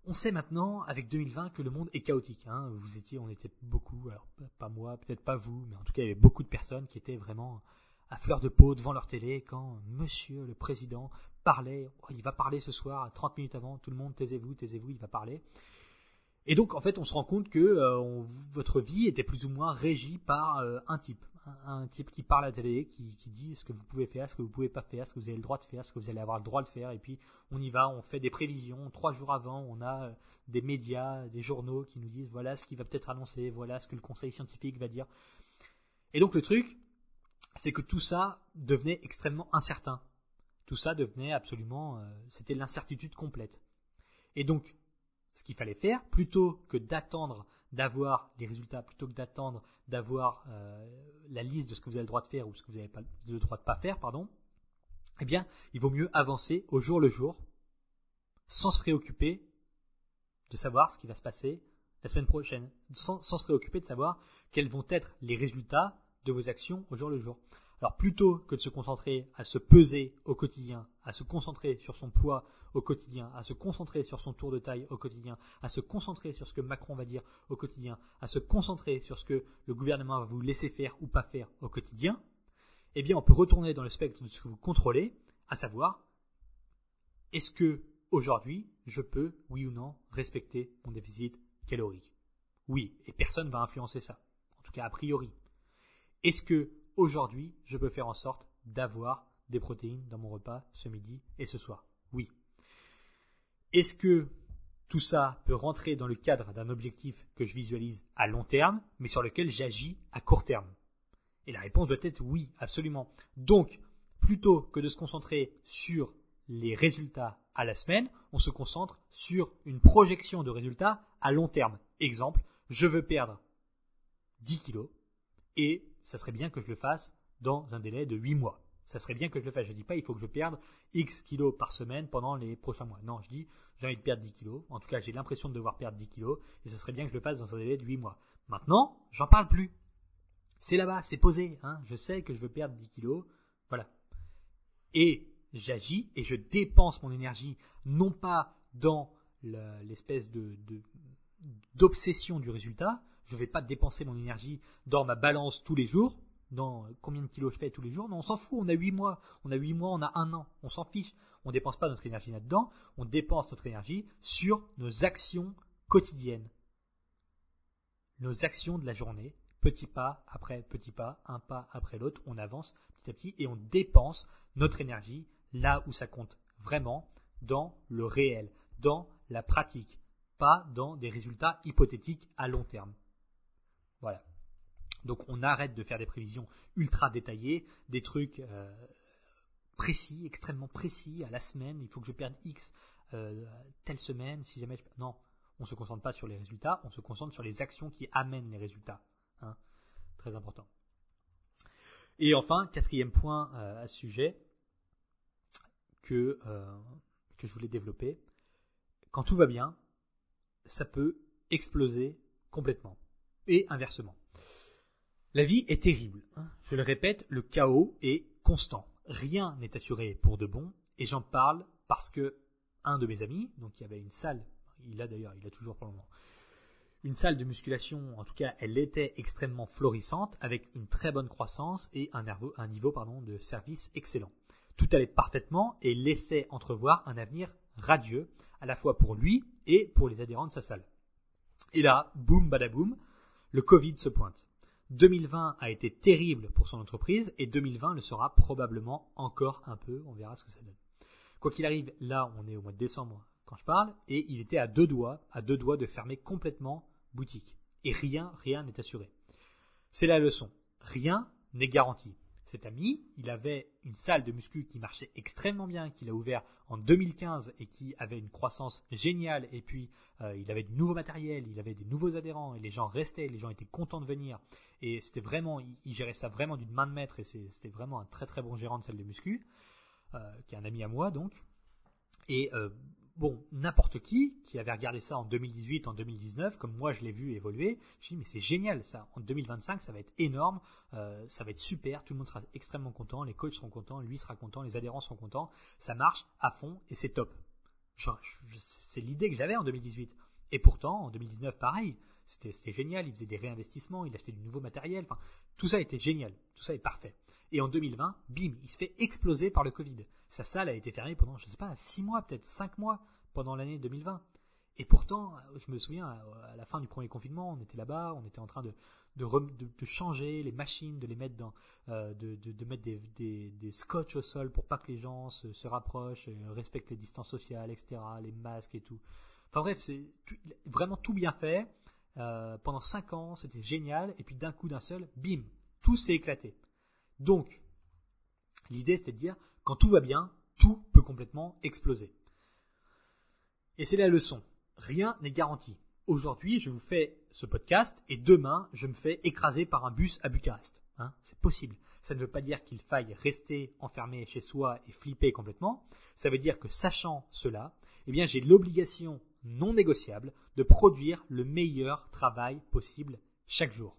On sait maintenant, avec 2020, que le monde est chaotique. Hein. On était beaucoup, alors pas moi, peut-être pas vous, mais en tout cas, il y avait beaucoup de personnes qui étaient vraiment à fleur de peau devant leur télé quand Monsieur le Président parlait. Oh, il va parler ce soir, 30 minutes avant, tout le monde, taisez-vous, il va parler. Et donc, en fait, on se rend compte que votre vie était plus ou moins régie par un type. Un type qui parle à la télé, qui dit ce que vous pouvez faire, ce que vous pouvez pas faire, ce que vous avez le droit de faire, ce que vous allez avoir le droit de faire. Et puis, on y va, on fait des prévisions. 3 jours avant, on a des médias, des journaux qui nous disent voilà ce qu'il va peut-être annoncer, voilà ce que le conseil scientifique va dire. Et donc, le truc, c'est que tout ça devenait extrêmement incertain. Tout ça devenait absolument... c'était l'incertitude complète. Et donc, ce qu'il fallait faire, plutôt que d'attendre d'avoir les résultats, plutôt que d'attendre d'avoir la liste de ce que vous avez le droit de faire ou ce que vous n'avez pas le droit de pas faire, eh bien, il vaut mieux avancer au jour le jour sans se préoccuper de savoir ce qui va se passer la semaine prochaine, sans se préoccuper de savoir quels vont être les résultats de vos actions au jour le jour. Alors, plutôt que de se concentrer à se peser au quotidien, à se concentrer sur son poids au quotidien, à se concentrer sur son tour de taille au quotidien, à se concentrer sur ce que Macron va dire au quotidien, à se concentrer sur ce que le gouvernement va vous laisser faire ou pas faire au quotidien, eh bien, on peut retourner dans le spectre de ce que vous contrôlez, à savoir, est-ce que aujourd'hui, je peux, oui ou non, respecter mon déficit calorique? Oui, et personne ne va influencer ça, en tout cas a priori. Est-ce que aujourd'hui, je peux faire en sorte d'avoir des protéines dans mon repas ce midi et ce soir? Oui. Est-ce que tout ça peut rentrer dans le cadre d'un objectif que je visualise à long terme, mais sur lequel j'agis à court terme? Et la réponse doit être oui, absolument. Donc, plutôt que de se concentrer sur les résultats à la semaine, on se concentre sur une projection de résultats à long terme. Exemple, je veux perdre 10 kilos et ça serait bien que je le fasse dans un délai de 8 mois. Ça serait bien que je le fasse. Je ne dis pas il faut que je perde X kilos par semaine pendant les prochains mois. Non, je dis j'ai envie de perdre 10 kilos. En tout cas, j'ai l'impression de devoir perdre 10 kilos et ça serait bien que je le fasse dans un délai de 8 mois. Maintenant, j'en parle plus. C'est là-bas, c'est posé. Je sais que je veux perdre 10 kilos. Voilà. Et j'agis et je dépense mon énergie non pas dans l'espèce d'obsession du résultat. Je ne vais pas dépenser mon énergie dans ma balance tous les jours, dans combien de kilos je fais tous les jours. Non, on s'en fout, on a 8 mois, on a 8 mois, on a un an, on s'en fiche. On ne dépense pas notre énergie là-dedans, on dépense notre énergie sur nos actions quotidiennes. Nos actions de la journée, petit pas après petit pas, un pas après l'autre, on avance petit à petit et on dépense notre énergie là où ça compte vraiment, dans le réel, dans la pratique, pas dans des résultats hypothétiques à long terme. Voilà. Donc on arrête de faire des prévisions ultra détaillées, des trucs précis, extrêmement précis, à la semaine, il faut que je perde X telle semaine, si jamais je... Non, on ne se concentre pas sur les résultats, on se concentre sur les actions qui amènent les résultats. Très important. Et enfin, quatrième point à ce sujet que je voulais développer, quand tout va bien, ça peut exploser complètement et inversement. La vie est terrible. Je le répète, le chaos est constant. Rien n'est assuré pour de bon et j'en parle parce que un de mes amis, donc il y avait une salle, il a toujours pour le moment, une salle de musculation, en tout cas, elle était extrêmement florissante avec une très bonne croissance et un niveau de service excellent. Tout allait parfaitement et laissait entrevoir un avenir radieux à la fois pour lui et pour les adhérents de sa salle. Et là, boum badaboum, le Covid se pointe. 2020 a été terrible pour son entreprise et 2020 le sera probablement encore un peu, on verra ce que ça donne. Quoi qu'il arrive, là on est au mois de décembre quand je parle et il était à deux doigts de fermer complètement boutique et rien n'est assuré. C'est la leçon, rien n'est garanti. Cet ami, il avait une salle de muscu qui marchait extrêmement bien, qu'il a ouvert en 2015 et qui avait une croissance géniale. Et puis, il avait du nouveau matériel, il avait des nouveaux adhérents et les gens restaient, les gens étaient contents de venir. Et c'était vraiment, il gérait ça vraiment d'une main de maître et c'était vraiment un très très bon gérant de salle de muscu, qui est un ami à moi donc. Et n'importe qui avait regardé ça en 2018, en 2019, comme moi je l'ai vu évoluer, je me suis dit mais c'est génial ça, en 2025 ça va être énorme, ça va être super, tout le monde sera extrêmement content, les coachs seront contents, lui sera content, les adhérents seront contents, ça marche à fond et c'est top. C'est l'idée que j'avais en 2018 et pourtant en 2019 pareil, c'était génial, il faisait des réinvestissements, il achetait du nouveau matériel, enfin tout ça était génial, tout ça est parfait. Et en 2020, bim, il se fait exploser par le Covid. Sa salle a été fermée pendant, 6 mois, peut-être 5 mois pendant l'année 2020. Et pourtant, je me souviens, à la fin du premier confinement, on était là-bas, on était en train de changer les machines, de les mettre dans, de mettre des scotch au sol pour pas que les gens se rapprochent, respectent les distances sociales, etc., les masques et tout. Enfin bref, c'est vraiment tout bien fait. Pendant 5 ans, c'était génial. Et puis d'un coup, d'un seul, bim, tout s'est éclaté. Donc, l'idée c'était de dire, quand tout va bien, tout peut complètement exploser. Et c'est la leçon. Rien n'est garanti. Aujourd'hui, je vous fais ce podcast et demain, je me fais écraser par un bus à Bucarest. C'est possible. Ça ne veut pas dire qu'il faille rester enfermé chez soi et flipper complètement. Ça veut dire que sachant cela, eh bien, j'ai l'obligation non négociable de produire le meilleur travail possible chaque jour.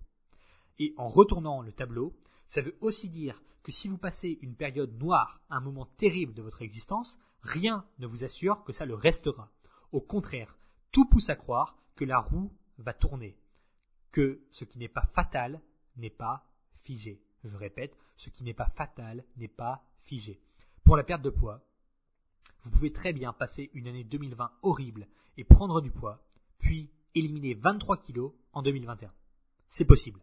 Et en retournant le tableau, ça veut aussi dire que si vous passez une période noire, un moment terrible de votre existence, rien ne vous assure que ça le restera. Au contraire, tout pousse à croire que la roue va tourner, que ce qui n'est pas fatal n'est pas figé. Je répète, ce qui n'est pas fatal n'est pas figé. Pour la perte de poids, vous pouvez très bien passer une année 2020 horrible et prendre du poids, puis éliminer 23 kilos en 2021. C'est possible.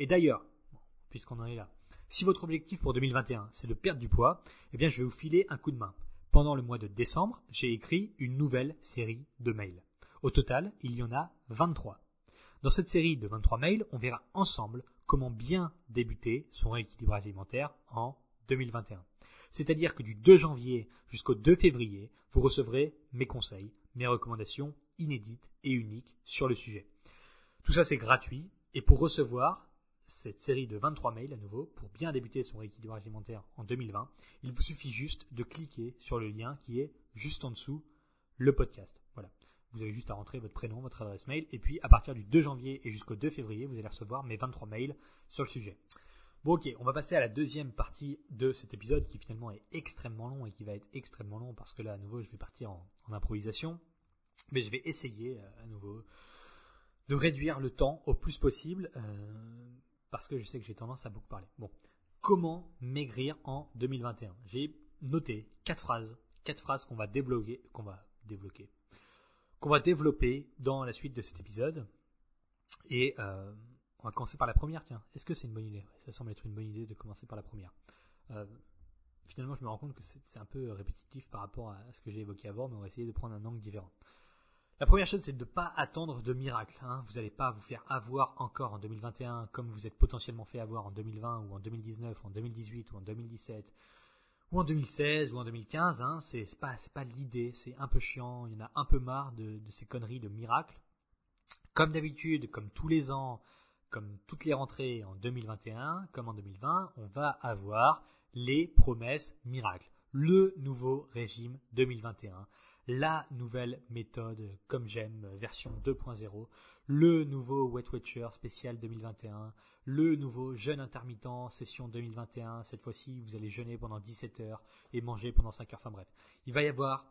Et d'ailleurs, puisqu'on en est là. Si votre objectif pour 2021, c'est de perdre du poids, eh bien, je vais vous filer un coup de main. Pendant le mois de décembre, j'ai écrit une nouvelle série de mails. Au total, il y en a 23. Dans cette série de 23 mails, on verra ensemble comment bien débuter son rééquilibrage alimentaire en 2021. C'est-à-dire que du 2 janvier jusqu'au 2 février, vous recevrez mes conseils, mes recommandations inédites et uniques sur le sujet. Tout ça, c'est gratuit. Et pour recevoir cette série de 23 mails à nouveau, pour bien débuter son rééquilibrage alimentaire en 2020, il vous suffit juste de cliquer sur le lien qui est juste en dessous, le podcast. Voilà. Vous avez juste à rentrer votre prénom, votre adresse mail, et puis à partir du 2 janvier et jusqu'au 2 février, vous allez recevoir mes 23 mails sur le sujet. Bon, ok, on va passer à la deuxième partie de cet épisode qui finalement est extrêmement long et qui va être extrêmement long parce que là, à nouveau, je vais partir en improvisation. Mais je vais essayer à nouveau de réduire le temps au plus possible parce que je sais que j'ai tendance à beaucoup parler. Bon, comment maigrir en 2021 ? J'ai noté 4 phrases qu'on va développer dans la suite de cet épisode. Et on va commencer par la première, tiens. Est-ce que c'est une bonne idée ? Ça semble être une bonne idée de commencer par la première. Finalement, je me rends compte que c'est un peu répétitif par rapport à ce que j'ai évoqué avant, mais on va essayer de prendre un angle différent. La première chose, c'est de ne pas attendre de miracle. Hein. Vous n'allez pas vous faire avoir encore en 2021 comme vous êtes potentiellement fait avoir en 2020 ou en 2019 ou en 2018 ou en 2017. Ou en 2016 ou en 2015, hein, c'est pas l'idée, c'est un peu chiant, il y en a un peu marre de ces conneries de miracles. Comme d'habitude, comme tous les ans, comme toutes les rentrées en 2021, comme en 2020, on va avoir les promesses miracles. Le nouveau régime 2021, la nouvelle méthode comme j'aime, version 2.0, le nouveau Weight Watcher spécial 2021, le nouveau jeûne intermittent session 2021. Cette fois-ci, vous allez jeûner pendant 17 heures et manger pendant 5 heures. Enfin bref, il va y avoir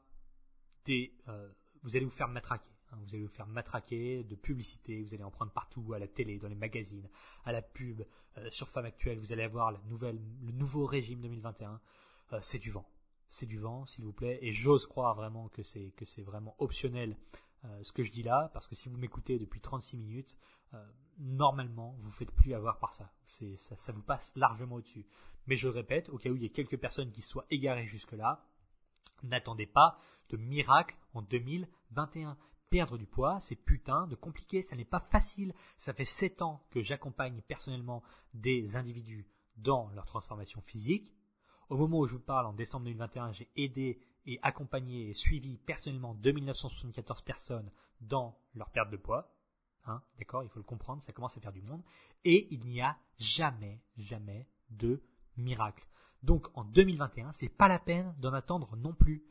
vous allez vous faire matraquer. Hein, vous allez vous faire matraquer de publicité. Vous allez en prendre partout, à la télé, dans les magazines, à la pub, sur Femme Actuelle. Vous allez avoir le nouveau régime 2021. C'est du vent. C'est du vent, s'il vous plaît. Et j'ose croire vraiment que c'est vraiment optionnel ce que je dis là, parce que si vous m'écoutez depuis 36 minutes, normalement, vous ne faites plus avoir par ça. Ça vous passe largement au-dessus. Mais je répète, au cas où il y a quelques personnes qui se soient égarées jusque-là, n'attendez pas de miracle en 2021. Perdre du poids, c'est putain de compliqué, ça n'est pas facile. Ça fait 7 ans que j'accompagne personnellement des individus dans leur transformation physique. Au moment où je vous parle, en décembre 2021, j'ai aidé et accompagné et suivi personnellement 2974 personnes dans leur perte de poids. Hein, d'accord, il faut le comprendre, ça commence à faire du monde. Et il n'y a jamais de miracle. Donc en 2021, c'est pas la peine d'en attendre non plus.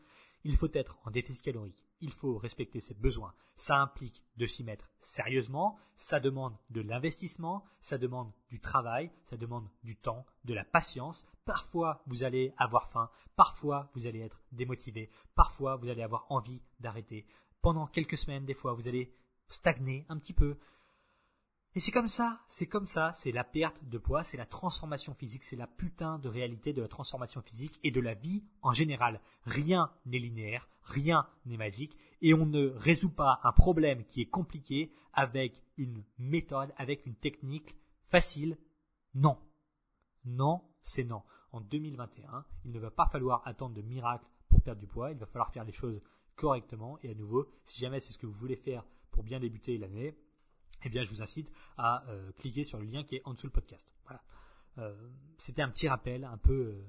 Il faut être en déficit calorique. Il faut respecter ses besoins. Ça implique de s'y mettre sérieusement. Ça demande de l'investissement. Ça demande du travail. Ça demande du temps, de la patience. Parfois, vous allez avoir faim. Parfois, vous allez être démotivé. Parfois, vous allez avoir envie d'arrêter. Pendant quelques semaines, des fois, vous allez stagner un petit peu. Et c'est comme ça, c'est la perte de poids, c'est la transformation physique, c'est la putain de réalité de la transformation physique et de la vie en général. Rien n'est linéaire, rien n'est magique et on ne résout pas un problème qui est compliqué avec une méthode, avec une technique facile. Non. Non, c'est non. En 2021, il ne va pas falloir attendre de miracle pour perdre du poids, il va falloir faire les choses correctement et à nouveau, si jamais c'est ce que vous voulez faire pour bien débuter l'année, eh bien, je vous incite à cliquer sur le lien qui est en dessous le podcast. Voilà. C'était un petit rappel, un peu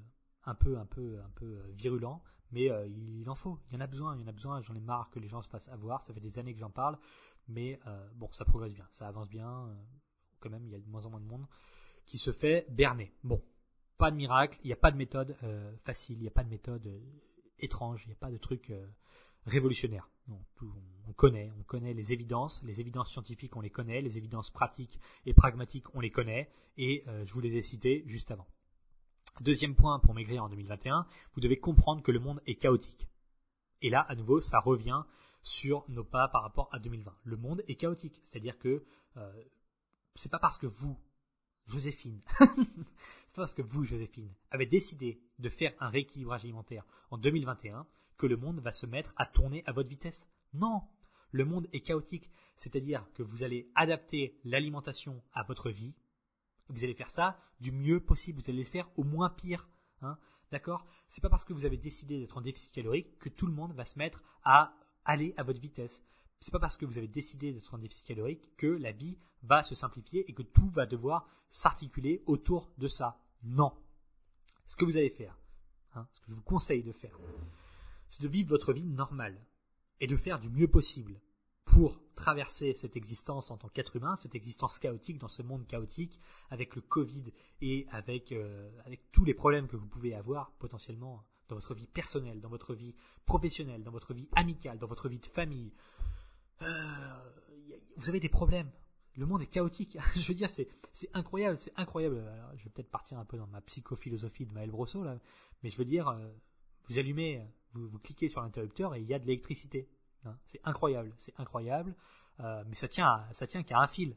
virulent, mais il en faut. Il y en a besoin. J'en ai marre que les gens se fassent avoir. Ça fait des années que j'en parle, mais bon, ça progresse bien, ça avance bien. Quand même, il y a de moins en moins de monde qui se fait berner. Bon, pas de miracle. Il n'y a pas de méthode facile. Il n'y a pas de méthode étrange. Il n'y a pas de truc révolutionnaire. Non, on connaît les évidences scientifiques, on les connaît, les évidences pratiques et pragmatiques, on les connaît, et je vous les ai citées juste avant. Deuxième point pour maigrir en 2021, vous devez comprendre que le monde est chaotique. Et là, à nouveau, ça revient sur nos pas par rapport à 2020. Le monde est chaotique, c'est-à-dire que c'est pas parce que vous, Joséphine, avez décidé de faire un rééquilibrage alimentaire en 2021 que le monde va se mettre à tourner à votre vitesse. Non, le monde est chaotique, c'est-à-dire que vous allez adapter l'alimentation à votre vie, vous allez faire ça du mieux possible, vous allez le faire au moins pire, hein, d'accord ? C'est pas parce que vous avez décidé d'être en déficit calorique que tout le monde va se mettre à aller à votre vitesse. C'est pas parce que vous avez décidé d'être en déficit calorique que la vie va se simplifier et que tout va devoir s'articuler autour de ça. Non. Ce que vous allez faire, Ce que je vous conseille de faire, c'est de vivre votre vie normale et de faire du mieux possible pour traverser cette existence en tant qu'être humain, cette existence chaotique dans ce monde chaotique avec le Covid et avec tous les problèmes que vous pouvez avoir potentiellement dans votre vie personnelle, dans votre vie professionnelle, dans votre vie amicale, dans votre vie de famille. Vous avez des problèmes. Le monde est chaotique. Je veux dire, c'est incroyable, c'est incroyable. Alors, je vais peut-être partir un peu dans ma psychophilosophie de Maël Brosseau, là, mais je veux dire, vous allumez, vous cliquez sur l'interrupteur et il y a de l'électricité. C'est incroyable. Mais ça tient qu'à un fil,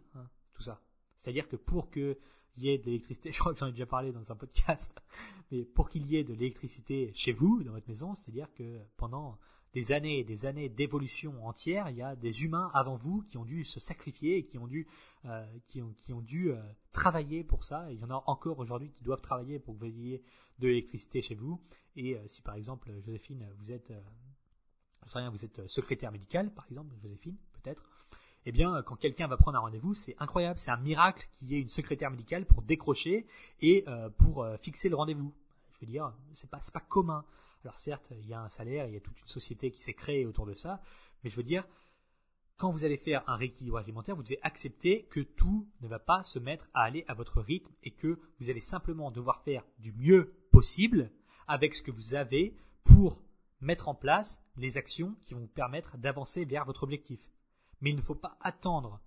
tout ça. C'est-à-dire que pour qu'il y ait de l'électricité, je crois que j'en ai déjà parlé dans un podcast, mais pour qu'il y ait de l'électricité chez vous, dans votre maison, c'est-à-dire que pendant des années et des années d'évolution entière, il y a des humains avant vous qui ont dû se sacrifier et qui ont dû travailler pour ça. Et il y en a encore aujourd'hui qui doivent travailler pour que vous ayez de l'électricité chez vous. Et si par exemple, Joséphine, vous êtes secrétaire médicale, par exemple, Joséphine, peut-être, eh bien, quand quelqu'un va prendre un rendez-vous, c'est incroyable, c'est un miracle qu'il y ait une secrétaire médicale pour décrocher et pour fixer le rendez-vous. Je veux dire, c'est pas commun. Alors certes, il y a un salaire, il y a toute une société qui s'est créée autour de ça, mais je veux dire, quand vous allez faire un rééquilibrage alimentaire, vous devez accepter que tout ne va pas se mettre à aller à votre rythme et que vous allez simplement devoir faire du mieux possible avec ce que vous avez pour mettre en place les actions qui vont vous permettre d'avancer vers votre objectif. Mais il ne faut pas attendre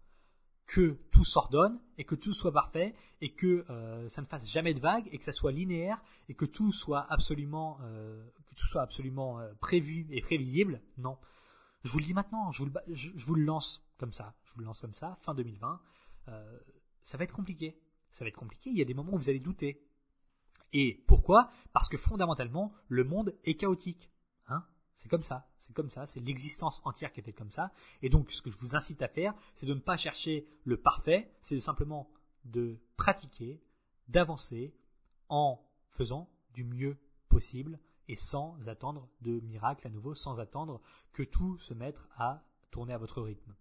que tout s'ordonne et que tout soit parfait et que ça ne fasse jamais de vagues et que ça soit linéaire et que tout soit absolument prévu et prévisible. Non, je vous le dis maintenant, je vous le lance comme ça, fin 2020, ça va être compliqué. Il y a des moments où vous allez douter. Et pourquoi ? Parce que fondamentalement, le monde est chaotique. C'est comme ça, c'est l'existence entière qui est faite comme ça. Et donc, ce que je vous incite à faire, c'est de ne pas chercher le parfait, c'est de simplement de pratiquer, d'avancer en faisant du mieux possible et sans attendre de miracle à nouveau, sans attendre que tout se mette à tourner à votre rythme.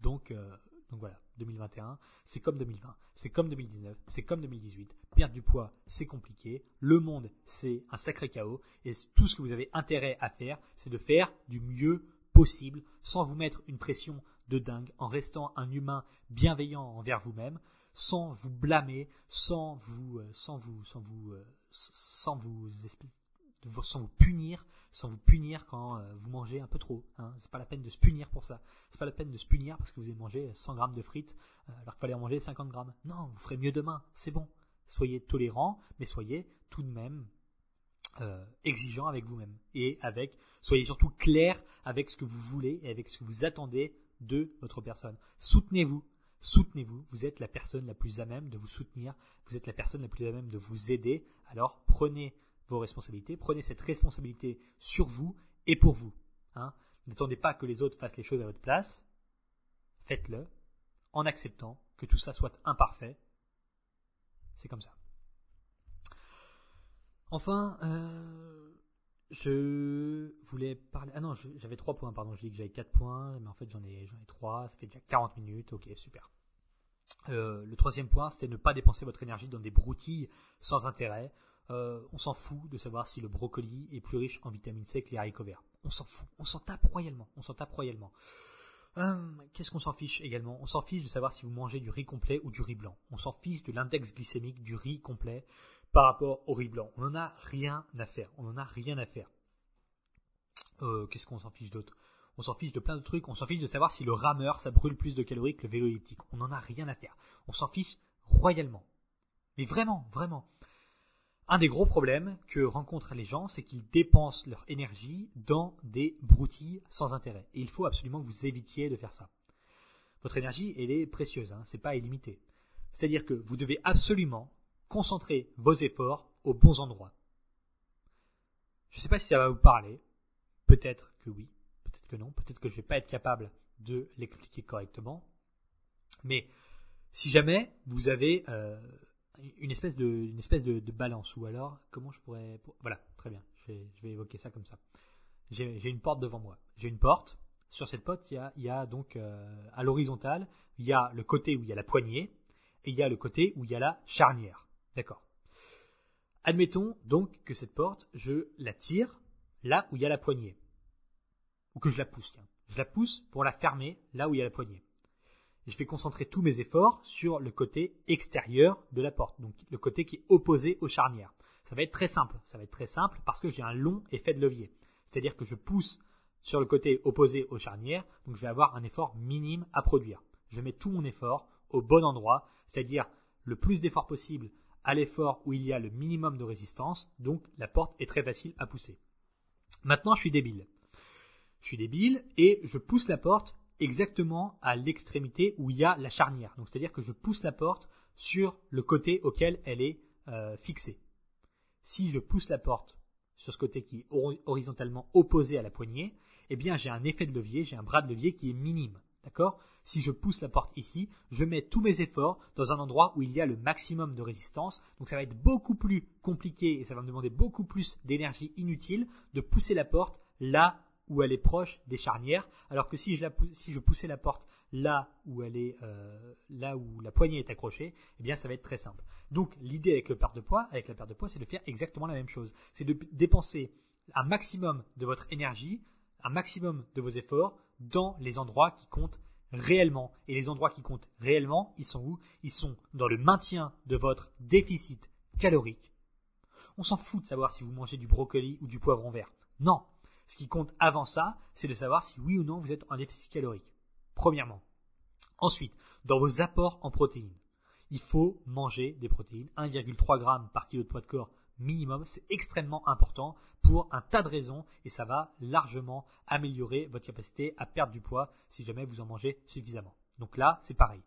Donc voilà, 2021, c'est comme 2020, c'est comme 2019, c'est comme 2018. Perdre du poids, c'est compliqué. Le monde, c'est un sacré chaos. Et tout ce que vous avez intérêt à faire, c'est de faire du mieux possible sans vous mettre une pression de dingue, en restant un humain bienveillant envers vous-même, sans vous blâmer, sans vous punir quand vous mangez un peu trop. C'est pas la peine de se punir pour ça. C'est pas la peine de se punir parce que vous avez mangé 100 grammes de frites alors qu'il fallait en manger 50 grammes. Non, vous ferez mieux demain. C'est bon. Soyez tolérant, mais soyez tout de même exigeant avec vous-même et soyez surtout clair avec ce que vous voulez et avec ce que vous attendez de votre personne. Soutenez-vous. Vous êtes la personne la plus à même de vous soutenir. Vous êtes la personne la plus à même de vous aider. Alors prenez vos responsabilités, prenez cette responsabilité sur vous et pour vous. N'attendez pas que les autres fassent les choses à votre place. Faites-le en acceptant que tout ça soit imparfait. C'est comme ça. Enfin, je voulais parler... Ah non, j'avais 3 points, pardon. Je dis que j'avais 4 points, mais en fait j'en ai 3. Ça fait déjà 40 minutes. Ok, super. Le 3e point, c'était ne pas dépenser votre énergie dans des broutilles sans intérêt. On s'en fout de savoir si le brocoli est plus riche en vitamine C que les haricots verts. On s'en fout. On s'en tape royalement. Qu'est-ce qu'on s'en fiche également ? On s'en fiche de savoir si vous mangez du riz complet ou du riz blanc. On s'en fiche de l'index glycémique du riz complet par rapport au riz blanc. On n'en a rien à faire. Qu'est-ce qu'on s'en fiche d'autre ? On s'en fiche de plein de trucs. On s'en fiche de savoir si le rameur, ça brûle plus de calories que le vélo elliptique. On n'en a rien à faire. On s'en fiche royalement. Mais vraiment, vraiment. Un des gros problèmes que rencontrent les gens, c'est qu'ils dépensent leur énergie dans des broutilles sans intérêt. Et il faut absolument que vous évitiez de faire ça. Votre énergie, elle est précieuse, c'est pas illimité. C'est-à-dire que vous devez absolument concentrer vos efforts aux bons endroits. Je ne sais pas si ça va vous parler. Peut-être que oui, peut-être que non, peut-être que je ne vais pas être capable de l'expliquer correctement. Mais si jamais vous avez... Une espèce de balance, ou alors comment je pourrais... Voilà, très bien, je vais évoquer ça comme ça. J'ai une porte devant moi. Sur cette porte, il y a donc à l'horizontale, il y a le côté où il y a la poignée et il y a le côté où il y a la charnière. D'accord. Admettons donc que cette porte, je la tire là où il y a la poignée. Ou que je la pousse. Je la pousse pour la fermer là où il y a la poignée. Et je fais concentrer tous mes efforts sur le côté extérieur de la porte, donc le côté qui est opposé aux charnières. Ça va être très simple. Ça va être très simple parce que j'ai un long effet de levier. C'est-à-dire que je pousse sur le côté opposé aux charnières, donc je vais avoir un effort minime à produire. Je mets tout mon effort au bon endroit, c'est-à-dire le plus d'efforts possible à l'effort où il y a le minimum de résistance, donc la porte est très facile à pousser. Maintenant, je suis débile. Je suis débile et je pousse la porte exactement à l'extrémité où il y a la charnière. Donc, c'est-à-dire que je pousse la porte sur le côté auquel elle est fixée. Si je pousse la porte sur ce côté qui est horizontalement opposé à la poignée, eh bien, j'ai un effet de levier, j'ai un bras de levier qui est minime. D'accord ? Si je pousse la porte ici, je mets tous mes efforts dans un endroit où il y a le maximum de résistance. Donc, ça va être beaucoup plus compliqué et ça va me demander beaucoup plus d'énergie inutile de pousser la porte là où elle est proche des charnières. Alors que si je poussais la porte là où elle est, là où la poignée est accrochée, eh bien, ça va être très simple. Donc, l'idée avec la perte de poids, c'est de faire exactement la même chose. C'est de dépenser un maximum de votre énergie, un maximum de vos efforts dans les endroits qui comptent réellement. Et les endroits qui comptent réellement, ils sont où ? Ils sont dans le maintien de votre déficit calorique. On s'en fout de savoir si vous mangez du brocoli ou du poivron vert. Non. Ce qui compte avant ça, c'est de savoir si oui ou non vous êtes en déficit calorique. Premièrement. Ensuite, dans vos apports en protéines, il faut manger des protéines. 1,3 g par kilo de poids de corps minimum, c'est extrêmement important pour un tas de raisons et ça va largement améliorer votre capacité à perdre du poids si jamais vous en mangez suffisamment. Donc là, c'est pareil.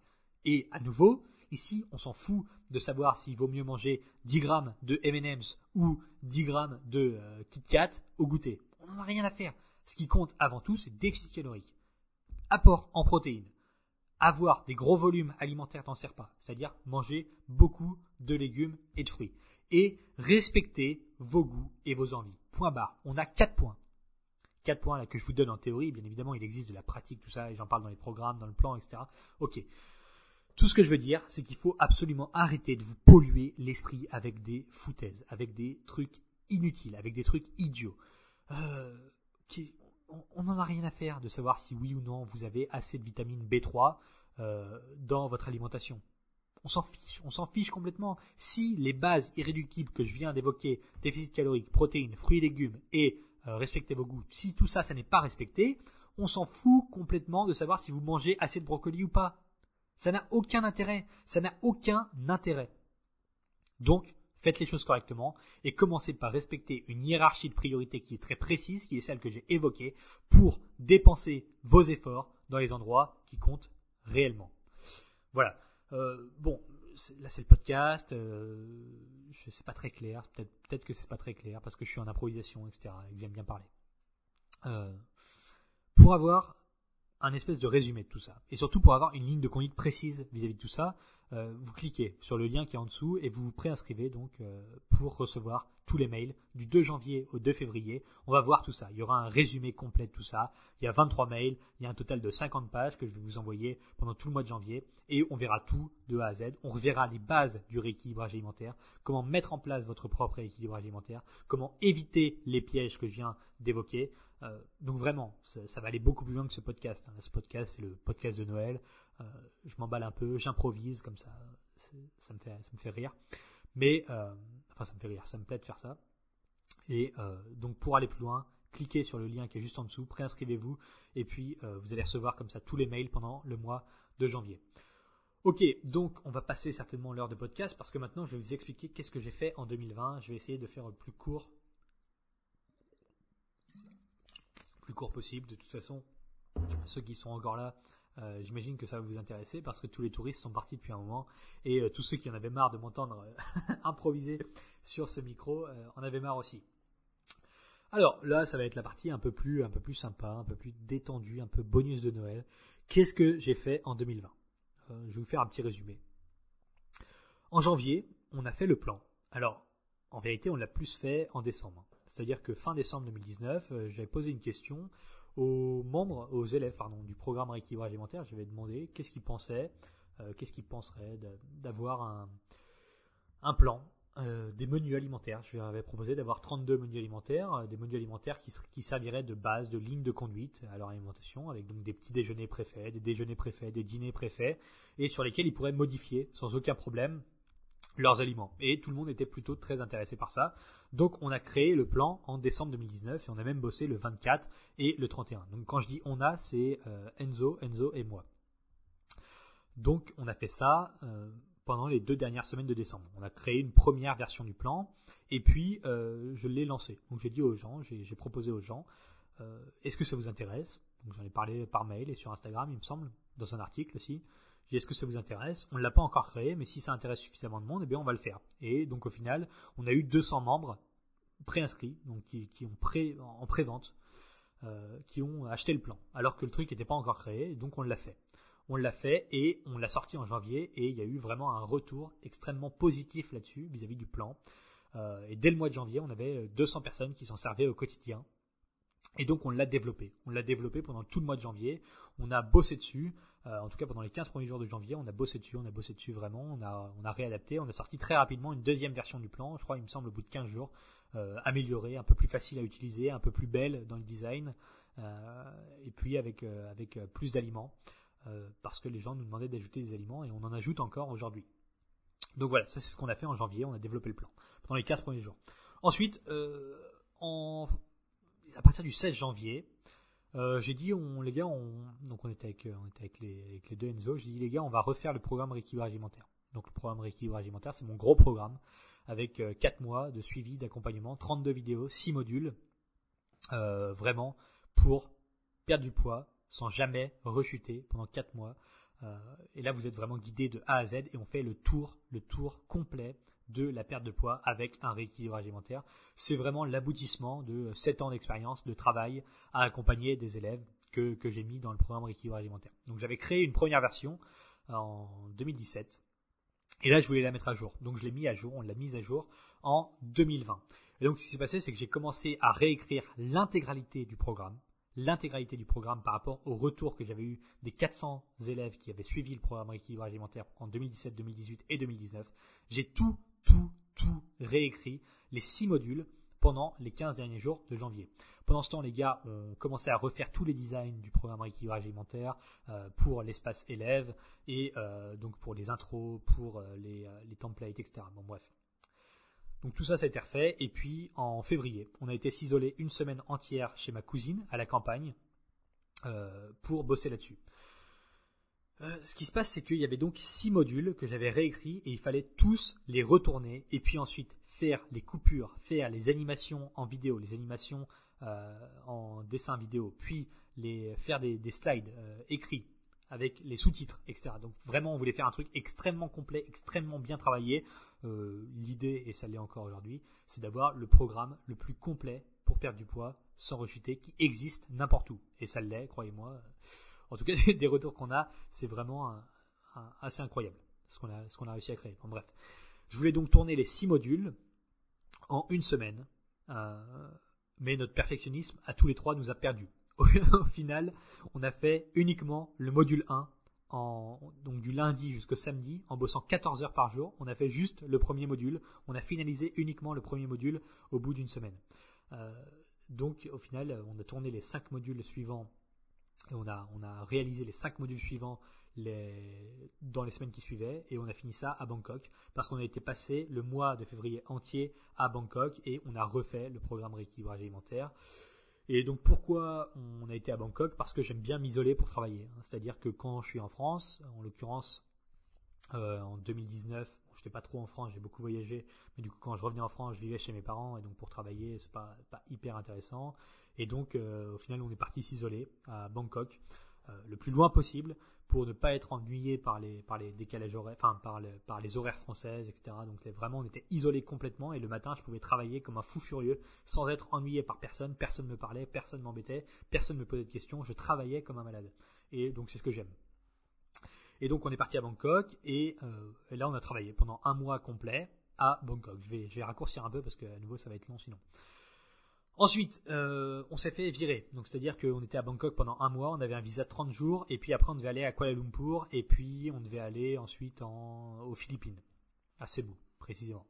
Et à nouveau, ici, on s'en fout de savoir s'il vaut mieux manger 10 g de M&M's ou 10 g de Kit Kat au goûter. On n'en a rien à faire. Ce qui compte avant tout, c'est déficit calorique. Apport en protéines. Avoir des gros volumes alimentaires dans ses repas, c'est-à-dire manger beaucoup de légumes et de fruits. Et respecter vos goûts et vos envies. Point barre. On a 4 points. 4 points là que je vous donne en théorie. Bien évidemment, il existe de la pratique, tout ça, et j'en parle dans les programmes, dans le plan, etc. Ok. Tout ce que je veux dire, c'est qu'il faut absolument arrêter de vous polluer l'esprit avec des foutaises, avec des trucs inutiles, avec des trucs idiots. On n'en a rien à faire de savoir si oui ou non vous avez assez de vitamine B3 dans votre alimentation. On s'en fiche complètement. Si les bases irréductibles que je viens d'évoquer, déficit calorique, protéines, fruits et légumes et respecter vos goûts, si tout ça, ça n'est pas respecté, on s'en fout complètement de savoir si vous mangez assez de brocoli ou pas. Ça n'a aucun intérêt. Ça n'a aucun intérêt. Donc, faites les choses correctement et commencez par respecter une hiérarchie de priorités qui est très précise, qui est celle que j'ai évoquée, pour dépenser vos efforts dans les endroits qui comptent réellement. Voilà. Là c'est le podcast, c'est pas très clair, peut-être que c'est pas très clair parce que je suis en improvisation, etc. et que j'aime bien parler. Pour avoir un espèce de résumé de tout ça et surtout pour avoir une ligne de conduite précise vis-à-vis de tout ça, vous cliquez sur le lien qui est en dessous et vous vous préinscrivez donc pour recevoir tous les mails du 2 janvier au 2 février. On va voir tout ça. Il y aura un résumé complet de tout ça. Il y a 23 mails. Il y a un total de 50 pages que je vais vous envoyer pendant tout le mois de janvier et on verra tout de A à Z. On reverra les bases du rééquilibrage alimentaire, comment mettre en place votre propre rééquilibrage alimentaire, comment éviter les pièges que je viens d'évoquer. Donc vraiment, ça va aller beaucoup plus loin que ce podcast. Ce podcast, c'est le podcast de Noël. Je m'emballe un peu, j'improvise comme ça, ça me fait rire. Mais, ça me fait rire, ça me plaît de faire ça. Et donc pour aller plus loin, cliquez sur le lien qui est juste en dessous, préinscrivez-vous et puis vous allez recevoir comme ça tous les mails pendant le mois de janvier. Ok, donc on va passer certainement l'heure de podcast parce que maintenant je vais vous expliquer qu'est-ce que j'ai fait en 2020. Je vais essayer de faire le plus court possible. De toute façon, ceux qui sont encore là, j'imagine que ça va vous intéresser parce que tous les touristes sont partis depuis un moment et tous ceux qui en avaient marre de m'entendre improviser sur ce micro en avaient marre aussi. Alors là, ça va être la partie un peu plus sympa, un peu plus détendue, un peu bonus de Noël. Qu'est-ce que j'ai fait en 2020 ? Je vais vous faire un petit résumé. En janvier, on a fait le plan. Alors, en vérité, on l'a plus fait en décembre. C'est-à-dire que fin décembre 2019, j'avais posé une question aux élèves du programme rééquilibrage alimentaire. J'avais demandé qu'est-ce qu'ils pensaient, qu'est-ce qu'ils penseraient d'avoir un plan des menus alimentaires. Je lui avais proposé d'avoir 32 menus alimentaires, des menus alimentaires qui serviraient de base, de ligne de conduite à leur alimentation, avec donc des petits déjeuners préfets, des déjeuners préfets, des dîners préfets, et sur lesquels ils pourraient modifier sans aucun problème leurs aliments. Et tout le monde était plutôt très intéressé par ça. Donc on a créé le plan en décembre 2019 et on a même bossé le 24 et le 31. Donc quand je dis on a, c'est Enzo et moi. Donc on a fait ça pendant les 2 dernières semaines de décembre. On a créé une première version du plan et puis je l'ai lancé. Donc j'ai dit aux gens, j'ai proposé aux gens, est-ce que ça vous intéresse? Donc j'en ai parlé par mail et sur Instagram, il me semble, dans un article aussi. J'ai dit, est-ce que ça vous intéresse? On ne l'a pas encore créé, mais si ça intéresse suffisamment de monde, eh bien on va le faire. Et donc au final, on a eu 200 membres préinscrits, donc qui ont en prévente, qui ont acheté le plan, alors que le truc n'était pas encore créé, donc on l'a fait. On l'a fait et on l'a sorti en janvier et il y a eu vraiment un retour extrêmement positif là-dessus vis-à-vis du plan. Et dès le mois de janvier, on avait 200 personnes qui s'en servaient au quotidien. Et donc on l'a développé. On l'a développé pendant tout le mois de janvier. On a bossé dessus. En tout cas pendant les 15 premiers jours de janvier, on a bossé dessus vraiment. On a réadapté. On a sorti très rapidement une deuxième version du plan. Je crois, il me semble, au bout de 15 jours, améliorée, un peu plus facile à utiliser, un peu plus belle dans le design, et puis avec plus d'aliments. Parce que les gens nous demandaient d'ajouter des aliments et on en ajoute encore aujourd'hui. Donc voilà, ça c'est ce qu'on a fait en janvier, on a développé le plan pendant les 15 premiers jours. Ensuite, à partir du 16 janvier, j'ai dit on était avec les deux Enzo, j'ai dit les gars, on va refaire le programme rééquilibrage alimentaire. Donc le programme rééquilibrage alimentaire, c'est mon gros programme avec 4 mois de suivi, d'accompagnement, 32 vidéos, 6 modules, vraiment pour perdre du poids, sans jamais rechuter pendant 4 mois. Et là, vous êtes vraiment guidé de A à Z et on fait le tour complet de la perte de poids avec un rééquilibrage alimentaire. C'est vraiment l'aboutissement de 7 ans d'expérience, de travail à accompagner des élèves que j'ai mis dans le programme rééquilibrage alimentaire. Donc, j'avais créé une première version en 2017 et là, je voulais la mettre à jour. Donc, je l'ai mis à jour, on l'a mise à jour en 2020. Et donc, ce qui s'est passé, c'est que j'ai commencé à réécrire l'intégralité du programme par rapport au retour que j'avais eu des 400 élèves qui avaient suivi le programme rééquilibrage alimentaire en 2017, 2018 et 2019. J'ai tout réécrit, les 6 modules pendant les 15 derniers jours de janvier. Pendant ce temps, les gars ont commencé à refaire tous les designs du programme rééquilibrage alimentaire pour l'espace élève et donc pour les intros, pour les templates, etc. Bon, bref. Donc tout ça, ça a été refait. Et puis en février, on a été s'isoler une semaine entière chez ma cousine à la campagne pour bosser là-dessus. Ce qui se passe, c'est qu'il y avait donc 6 modules que j'avais réécrits et il fallait tous les retourner et puis ensuite faire les coupures, faire les animations en vidéo, les animations en dessin vidéo, puis faire des slides écrits avec les sous-titres, etc. Donc vraiment, on voulait faire un truc extrêmement complet, extrêmement bien travaillé. L'idée, et ça l'est encore aujourd'hui, c'est d'avoir le programme le plus complet pour perdre du poids sans rechuter qui existe n'importe où. Et ça l'est, croyez-moi. En tout cas, des retours qu'on a, c'est vraiment assez incroyable ce qu'on a réussi à créer. Enfin, bref, je voulais donc tourner les 6 modules en une semaine, mais notre perfectionnisme à tous les 3 nous a perdus. Au final, on a fait uniquement le module 1, donc du lundi jusqu'au samedi, en bossant 14 heures par jour. On a fait juste le premier module. On a finalisé uniquement le premier module au bout d'une semaine. Donc, au final, on a tourné les 5 modules suivants et on a réalisé les 5 modules suivants dans les semaines qui suivaient et on a fini ça à Bangkok parce qu'on a été passé le mois de février entier à Bangkok et on a refait le programme rééquilibrage alimentaire. Et donc pourquoi on a été à Bangkok? Parce que j'aime bien m'isoler pour travailler. C'est-à-dire que quand je suis en France, en l'occurrence en 2019, bon, je n'étais pas trop en France, j'ai beaucoup voyagé, mais du coup quand je revenais en France, je vivais chez mes parents et donc pour travailler, c'est pas hyper intéressant. Et donc au final, on est parti s'isoler à Bangkok le plus loin possible pour ne pas être ennuyé par les décalages horaires, enfin par les horaires françaises, etc. Donc vraiment, on était isolé complètement et le matin, je pouvais travailler comme un fou furieux sans être ennuyé par personne. Personne me parlait, personne m'embêtait, personne me posait de questions. Je travaillais comme un malade. Et donc c'est ce que j'aime. Et donc on est parti à Bangkok et là on a travaillé pendant un mois complet à Bangkok. Je vais raccourcir un peu parce que à nouveau ça va être long sinon. Ensuite, on s'est fait virer. Donc, c'est-à-dire qu'on était à Bangkok pendant un mois, on avait un visa de 30 jours, et puis après, on devait aller à Kuala Lumpur, et puis on devait aller ensuite aux Philippines, à Cebu, précisément.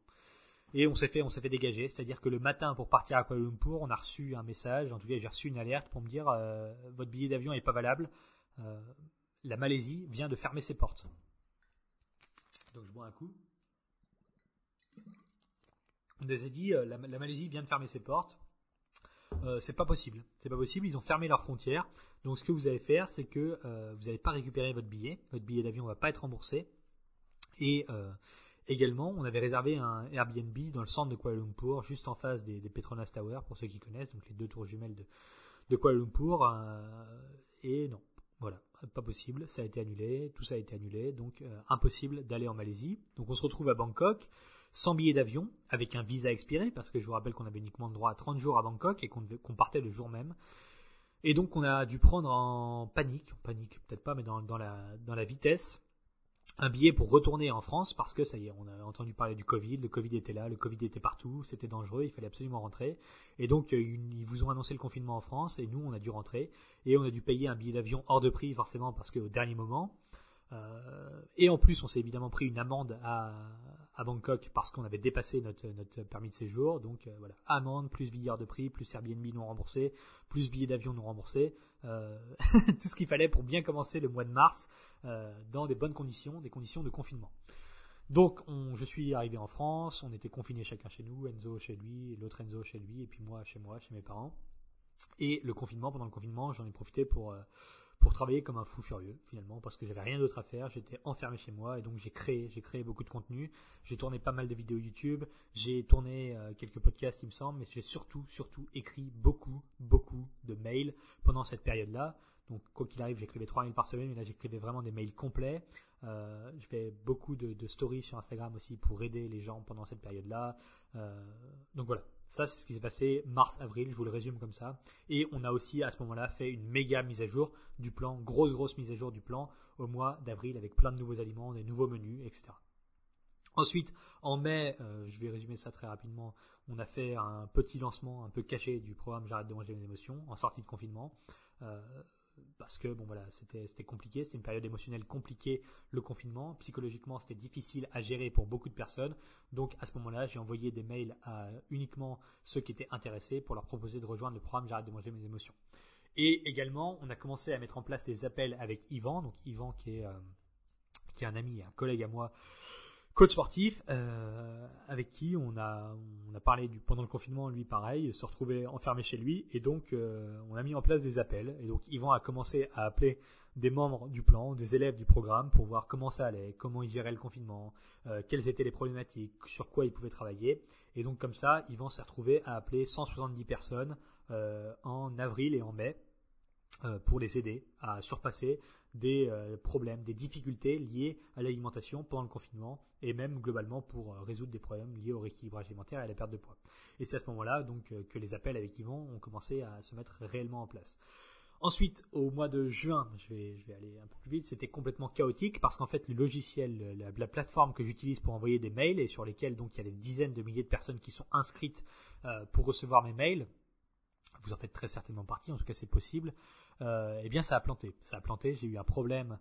Et on s'est fait dégager, c'est-à-dire que le matin pour partir à Kuala Lumpur, on a reçu un message, en tout cas j'ai reçu une alerte pour me dire votre billet d'avion n'est pas valable, la Malaisie vient de fermer ses portes. Donc je bois un coup. On nous a dit la Malaisie vient de fermer ses portes, c'est pas possible, ils ont fermé leurs frontières. Donc ce que vous allez faire, c'est que vous n'allez pas récupérer votre billet d'avion va pas être remboursé. Et également, on avait réservé un Airbnb dans le centre de Kuala Lumpur, juste en face des Petronas Towers, pour ceux qui connaissent, donc les deux tours jumelles de Kuala Lumpur. Et non, voilà, pas possible, ça a été annulé, tout ça a été annulé, donc impossible d'aller en Malaisie. Donc on se retrouve à Bangkok, sans billet d'avion, avec un visa expiré, parce que je vous rappelle qu'on avait uniquement droit à 30 jours à Bangkok et qu'on partait le jour même. Et donc on a dû prendre en panique peut-être pas, mais dans la vitesse, un billet pour retourner en France, parce que ça y est, on a entendu parler du Covid, le Covid était là, le Covid était partout, c'était dangereux, il fallait absolument rentrer. Et donc ils vous ont annoncé le confinement en France et nous on a dû rentrer et on a dû payer un billet d'avion hors de prix forcément, parce qu'au dernier moment, et en plus on s'est évidemment pris une amende à Bangkok parce qu'on avait dépassé notre permis de séjour, donc voilà, amende plus billet hors de prix plus Airbnb non remboursé plus billet d'avion non remboursé, tout ce qu'il fallait pour bien commencer le mois de mars dans des bonnes conditions, des conditions de confinement. Donc je suis arrivé en France, on était confinés chacun chez nous, Enzo chez lui, l'autre Enzo chez lui et puis moi chez mes parents. Et pendant le confinement j'en ai profité pour travailler comme un fou furieux finalement, parce que j'avais rien d'autre à faire, j'étais enfermé chez moi et donc j'ai créé beaucoup de contenu, j'ai tourné pas mal de vidéos YouTube, j'ai tourné quelques podcasts il me semble, mais j'ai surtout écrit beaucoup de mails pendant cette période-là. Donc quoi qu'il arrive, j'écrivais 3 mails par semaine, mais là j'écrivais vraiment des mails complets. Je fais beaucoup de stories sur Instagram aussi pour aider les gens pendant cette période-là. Donc voilà. Ça, c'est ce qui s'est passé mars-avril, je vous le résume comme ça. Et on a aussi, à ce moment-là, fait une méga mise à jour du plan, grosse mise à jour du plan au mois d'avril avec plein de nouveaux aliments, des nouveaux menus, etc. Ensuite, en mai, je vais résumer ça très rapidement, on a fait un petit lancement un peu caché du programme « J'arrête de manger mes émotions » en sortie de confinement. Parce que bon voilà, c'était compliqué, c'était une période émotionnelle compliquée, le confinement, psychologiquement c'était difficile à gérer pour beaucoup de personnes. Donc à ce moment-là, j'ai envoyé des mails à uniquement ceux qui étaient intéressés pour leur proposer de rejoindre le programme J'arrête de manger mes émotions. Et également, on a commencé à mettre en place des appels avec Yvan, donc Yvan qui est un ami, un collègue à moi, coach sportif, avec qui on a parlé pendant le confinement, lui pareil, se retrouvait enfermé chez lui et donc on a mis en place des appels. Et donc Yvan a commencé à appeler des membres du plan, des élèves du programme pour voir comment ça allait, comment ils géraient le confinement, quelles étaient les problématiques, sur quoi ils pouvaient travailler. Et donc comme ça, Yvan s'est retrouvé à appeler 170 personnes en avril et en mai pour les aider à surpasser des problèmes, des difficultés liées à l'alimentation pendant le confinement et même globalement pour résoudre des problèmes liés au rééquilibrage alimentaire et à la perte de poids. Et c'est à ce moment-là donc que les appels avec Yvan ont commencé à se mettre réellement en place. Ensuite, au mois de juin, je vais aller un peu plus vite, c'était complètement chaotique parce qu'en fait le logiciel, la plateforme que j'utilise pour envoyer des mails et sur lesquels donc il y a des dizaines de milliers de personnes qui sont inscrites pour recevoir mes mails, vous en faites très certainement partie, en tout cas c'est possible, eh bien ça a planté, j'ai eu un problème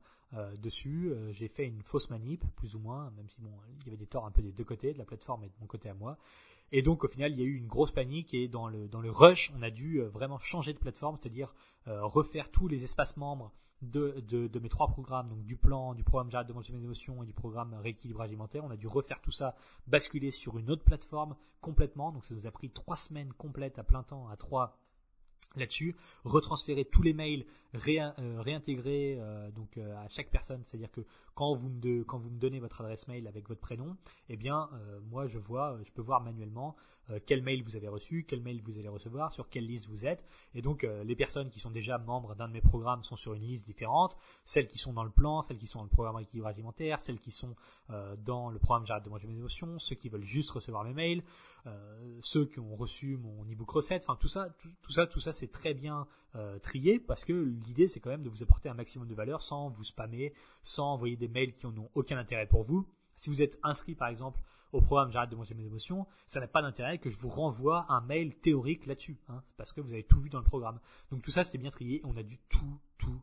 dessus, j'ai fait une fausse manip, plus ou moins, même si bon, il y avait des torts un peu des deux côtés, de la plateforme et de mon côté à moi, et donc au final il y a eu une grosse panique et dans le rush on a dû vraiment changer de plateforme, c'est-à-dire refaire tous les espaces membres de mes 3 programmes, donc du plan, du programme J'arrête de manger mes émotions et du programme Rééquilibrage alimentaire. On a dû refaire tout ça, basculer sur une autre plateforme complètement, donc ça nous a pris 3 semaines complètes à plein temps, à 3 là-dessus, retransférer tous les mails, réintégrer à chaque personne, c'est-à-dire que quand vous me donnez votre adresse mail avec votre prénom, eh bien moi je peux voir manuellement quel mail vous avez reçu, quel mail vous allez recevoir, sur quelle liste vous êtes, et donc les personnes qui sont déjà membres d'un de mes programmes sont sur une liste différente, celles qui sont dans le plan, celles qui sont dans le programme équilibrage alimentaire, celles qui sont dans le programme J'arrête de manger mes émotions, ceux qui veulent juste recevoir mes mails, ceux qui ont reçu mon e-book recette, enfin tout ça c'est très bien trié, parce que l'idée c'est quand même de vous apporter un maximum de valeur sans vous spammer, sans envoyer des mails qui n'ont aucun intérêt pour vous. Si vous êtes inscrit par exemple au programme J'arrête de manger mes émotions, ça n'a pas d'intérêt que je vous renvoie un mail théorique là-dessus, hein, parce que vous avez tout vu dans le programme. Donc tout ça c'est bien trié, on a dû tout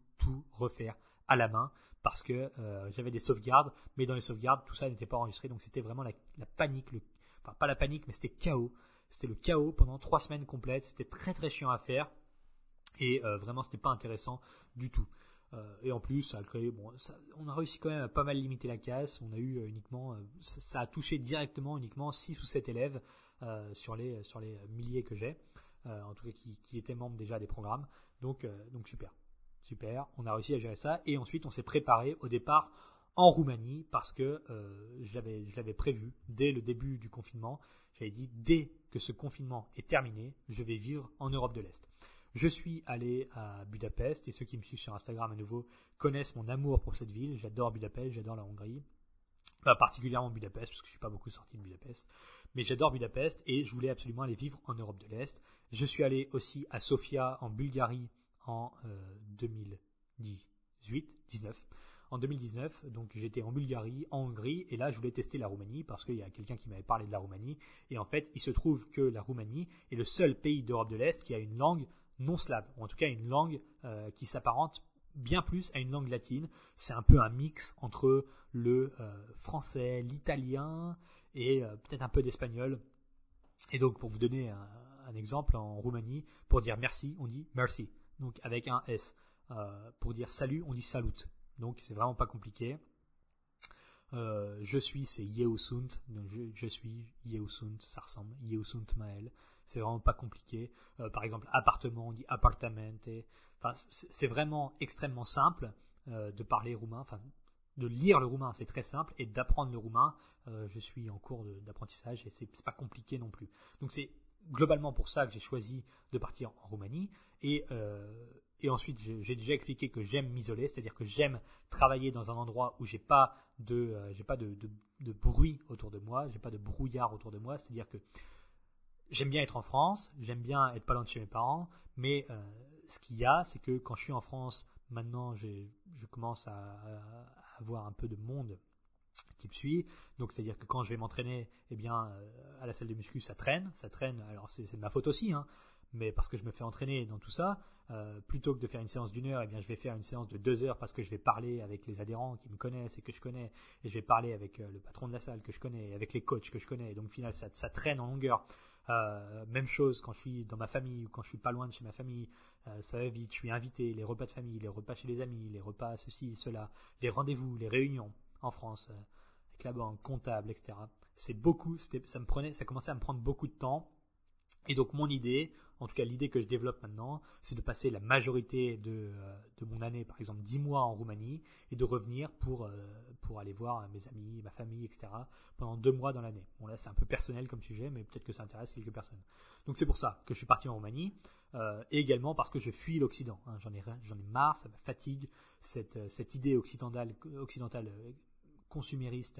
refaire à la main parce que j'avais des sauvegardes, mais dans les sauvegardes tout ça n'était pas enregistré, donc c'était vraiment la panique, le enfin pas la panique, mais c'était chaos. C'était le chaos pendant 3 semaines complètes. C'était très très chiant à faire et vraiment c'était pas intéressant du tout. Et en plus, ça a créé, on a réussi quand même à pas mal limiter la casse. On a eu ça a touché directement uniquement 6 ou 7 élèves sur les milliers que j'ai, en tout cas qui étaient membres déjà des programmes. Donc super. On a réussi à gérer ça et ensuite on s'est préparé au départ en Roumanie parce que je l'avais prévu dès le début du confinement. J'avais dit dès que ce confinement est terminé, je vais vivre en Europe de l'Est. Je suis allé à Budapest et ceux qui me suivent sur Instagram à nouveau connaissent mon amour pour cette ville. J'adore Budapest, j'adore la Hongrie, pas particulièrement Budapest parce que je suis pas beaucoup sorti de Budapest, mais j'adore Budapest et je voulais absolument aller vivre en Europe de l'Est. Je suis allé aussi à Sofia en Bulgarie en 2019, donc j'étais en Bulgarie, en Hongrie et là je voulais tester la Roumanie parce qu'il y a quelqu'un qui m'avait parlé de la Roumanie et en fait il se trouve que la Roumanie est le seul pays d'Europe de l'Est qui a une langue non slave, ou en tout cas une langue qui s'apparente bien plus à une langue latine. C'est un peu un mix entre le français, l'italien et peut-être un peu d'espagnol. Et donc pour vous donner un exemple, en Roumanie, pour dire merci, on dit merci, donc avec un S. Pour dire salut, on dit salut. Donc c'est vraiment pas compliqué. Je suis, c'est Yeusund, donc je suis Yeusund, ça ressemble, Yeusund Maël. C'est vraiment pas compliqué. Par exemple, appartement, on dit apartamente. Enfin, c'est vraiment extrêmement simple de parler roumain. Enfin, de lire le roumain, c'est très simple. Et d'apprendre le roumain, je suis en cours d'apprentissage et c'est pas compliqué non plus. Donc, c'est globalement pour ça que j'ai choisi de partir en Roumanie. Et ensuite, j'ai déjà expliqué que j'aime m'isoler, c'est-à-dire que j'aime travailler dans un endroit où j'ai pas de bruit autour de moi, j'ai pas de brouillard autour de moi, c'est-à-dire que j'aime bien être en France, j'aime bien être pas loin de chez mes parents, mais ce qu'il y a, c'est que quand je suis en France, maintenant je commence à avoir un peu de monde qui me suit. Donc c'est-à-dire que quand je vais m'entraîner, eh bien à la salle de muscu, ça traîne. Alors c'est de ma faute aussi, hein, mais parce que je me fais entraîner dans tout ça. Plutôt que de faire une séance d'1 heure, eh bien je vais faire une séance de 2 heures parce que je vais parler avec les adhérents qui me connaissent et que je connais, et je vais parler avec le patron de la salle que je connais, et avec les coachs que je connais. Et donc au final, ça traîne en longueur. Même chose quand je suis dans ma famille ou quand je suis pas loin de chez ma famille, ça va vite, je suis invité, les repas de famille, les repas chez les amis, les repas ceci, cela, les rendez-vous, les réunions en France, avec la banque, comptable, etc. C'est beaucoup, ça commençait à me prendre beaucoup de temps. Et donc mon idée, en tout cas l'idée que je développe maintenant, c'est de passer la majorité de mon année, par exemple 10 mois en Roumanie, et de revenir pour aller voir mes amis, ma famille, etc. pendant 2 mois dans l'année. Bon là c'est un peu personnel comme sujet, mais peut-être que ça intéresse quelques personnes. Donc c'est pour ça que je suis parti en Roumanie, et également parce que je fuis l'Occident. Hein, j'en ai marre, ça me fatigue, cette idée occidentale consumériste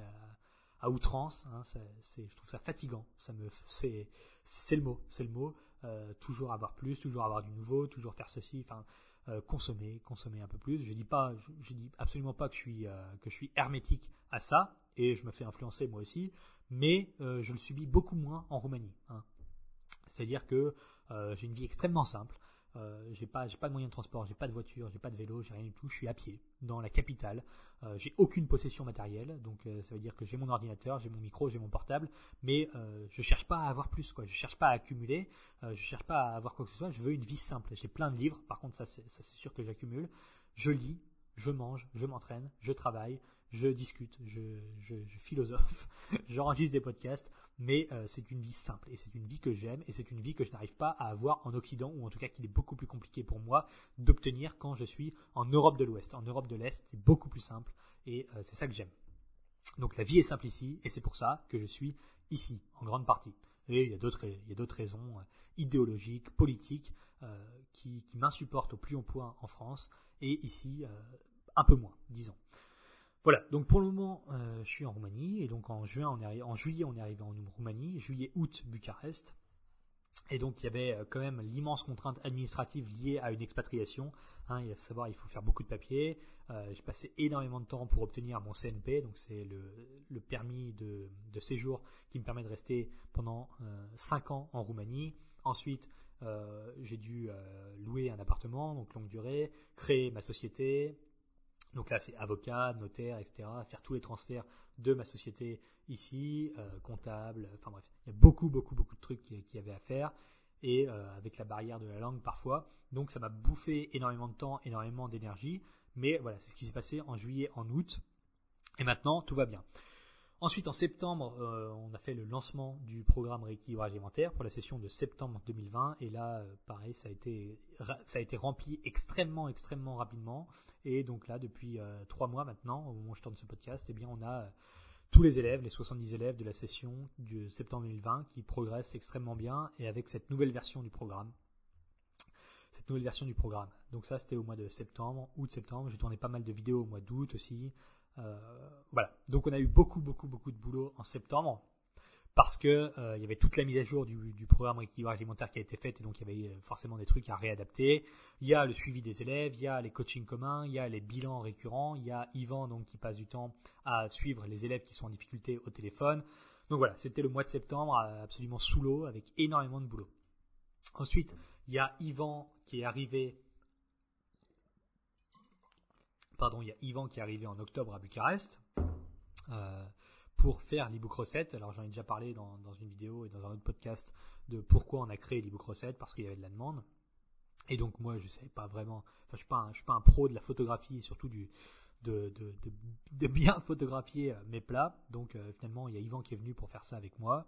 à outrance, hein, je trouve ça fatigant, c'est le mot, toujours avoir plus, toujours avoir du nouveau, toujours faire ceci, enfin consommer un peu plus. Je dis absolument pas que je suis hermétique à ça et je me fais influencer moi aussi, mais je le subis beaucoup moins en Roumanie, hein. C'est-à-dire que j'ai une vie extrêmement simple. J'ai pas de moyens de transport, j'ai pas de voiture, j'ai pas de vélo, j'ai rien du tout, je suis à pied dans la capitale, j'ai aucune possession matérielle, donc ça veut dire que j'ai mon ordinateur, j'ai mon micro, j'ai mon portable, mais je cherche pas à avoir plus, quoi. Je cherche pas à accumuler, je cherche pas à avoir quoi que ce soit, je veux une vie simple. J'ai plein de livres, par contre ça c'est sûr que j'accumule, je lis, je mange, je m'entraîne, je travaille, je discute, je philosophe, j'enregistre des podcasts, mais c'est une vie simple et c'est une vie que j'aime et c'est une vie que je n'arrive pas à avoir en Occident, ou en tout cas qu'il est beaucoup plus compliqué pour moi d'obtenir quand je suis en Europe de l'Ouest. En Europe de l'Est, c'est beaucoup plus simple et c'est ça que j'aime. Donc la vie est simple ici et c'est pour ça que je suis ici en grande partie. Et il y a d'autres raisons idéologiques, politiques qui m'insupportent au plus haut point en France et ici un peu moins, disons. Voilà, donc pour le moment, je suis en Roumanie et donc en juillet, on est arrivé en Roumanie, juillet-août, Bucarest. Et donc il y avait quand même l'immense contrainte administrative liée à une expatriation. Hein, il faut savoir, il faut faire beaucoup de papiers. J'ai passé énormément de temps pour obtenir mon CNP, donc c'est le permis de séjour qui me permet de rester pendant 5 ans en Roumanie. Ensuite, j'ai dû louer un appartement, donc longue durée, créer ma société. Donc là, c'est avocat, notaire, etc. Faire tous les transferts de ma société ici, comptable, enfin bref. Il y a beaucoup de trucs qu'il y avait à faire. Et avec la barrière de la langue parfois. Donc ça m'a bouffé énormément de temps, énormément d'énergie. Mais voilà, c'est ce qui s'est passé en juillet, en août. Et maintenant, tout va bien. Ensuite, en septembre, on a fait le lancement du programme rééquilibrage alimentaire pour la session de septembre 2020. Et là, pareil, ça a été rempli extrêmement rapidement. Et donc là, depuis 3 mois maintenant, au moment où je tourne ce podcast, eh bien, on a tous les élèves, les 70 élèves de la session de septembre 2020 qui progressent extrêmement bien et avec cette nouvelle version du programme. Donc ça, c'était au mois de septembre, août-septembre. J'ai tourné pas mal de vidéos au mois d'août aussi. Voilà, donc on a eu beaucoup de boulot en septembre parce que il y avait toute la mise à jour du programme rééquilibrage alimentaire qui a été faite et donc il y avait forcément des trucs à réadapter. Il y a le suivi des élèves, il y a les coachings communs, il y a les bilans récurrents, il y a Yvan donc qui passe du temps à suivre les élèves qui sont en difficulté au téléphone. Donc voilà, c'était le mois de septembre absolument sous l'eau avec énormément de boulot. Ensuite, il y a Yvan qui est arrivé. Il y a Yvan qui est arrivé en octobre à Bucarest pour faire l'ebook recette. Alors j'en ai déjà parlé dans une vidéo et dans un autre podcast de pourquoi on a créé l'ebook recette, parce qu'il y avait de la demande. Et donc moi je savais pas vraiment, enfin je suis pas un pro de la photographie, surtout de bien photographier mes plats. Donc finalement il y a Yvan qui est venu pour faire ça avec moi.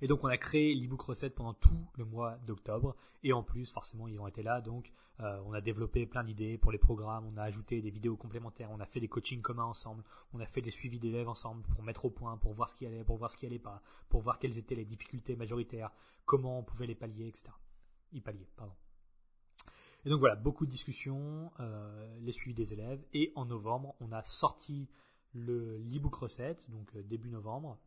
Et donc on a créé l'ebook recette pendant tout le mois d'octobre et en plus forcément ils ont été là, donc on a développé plein d'idées pour les programmes, on a ajouté des vidéos complémentaires, on a fait des coachings communs ensemble, on a fait des suivis d'élèves ensemble pour mettre au point, pour voir ce qui allait, pour voir ce qui allait pas, pour voir quelles étaient les difficultés majoritaires, comment on pouvait les pallier, etc. Et donc voilà, beaucoup de discussions, les suivis des élèves, et en novembre on a sorti l'ebook recette, donc début novembre.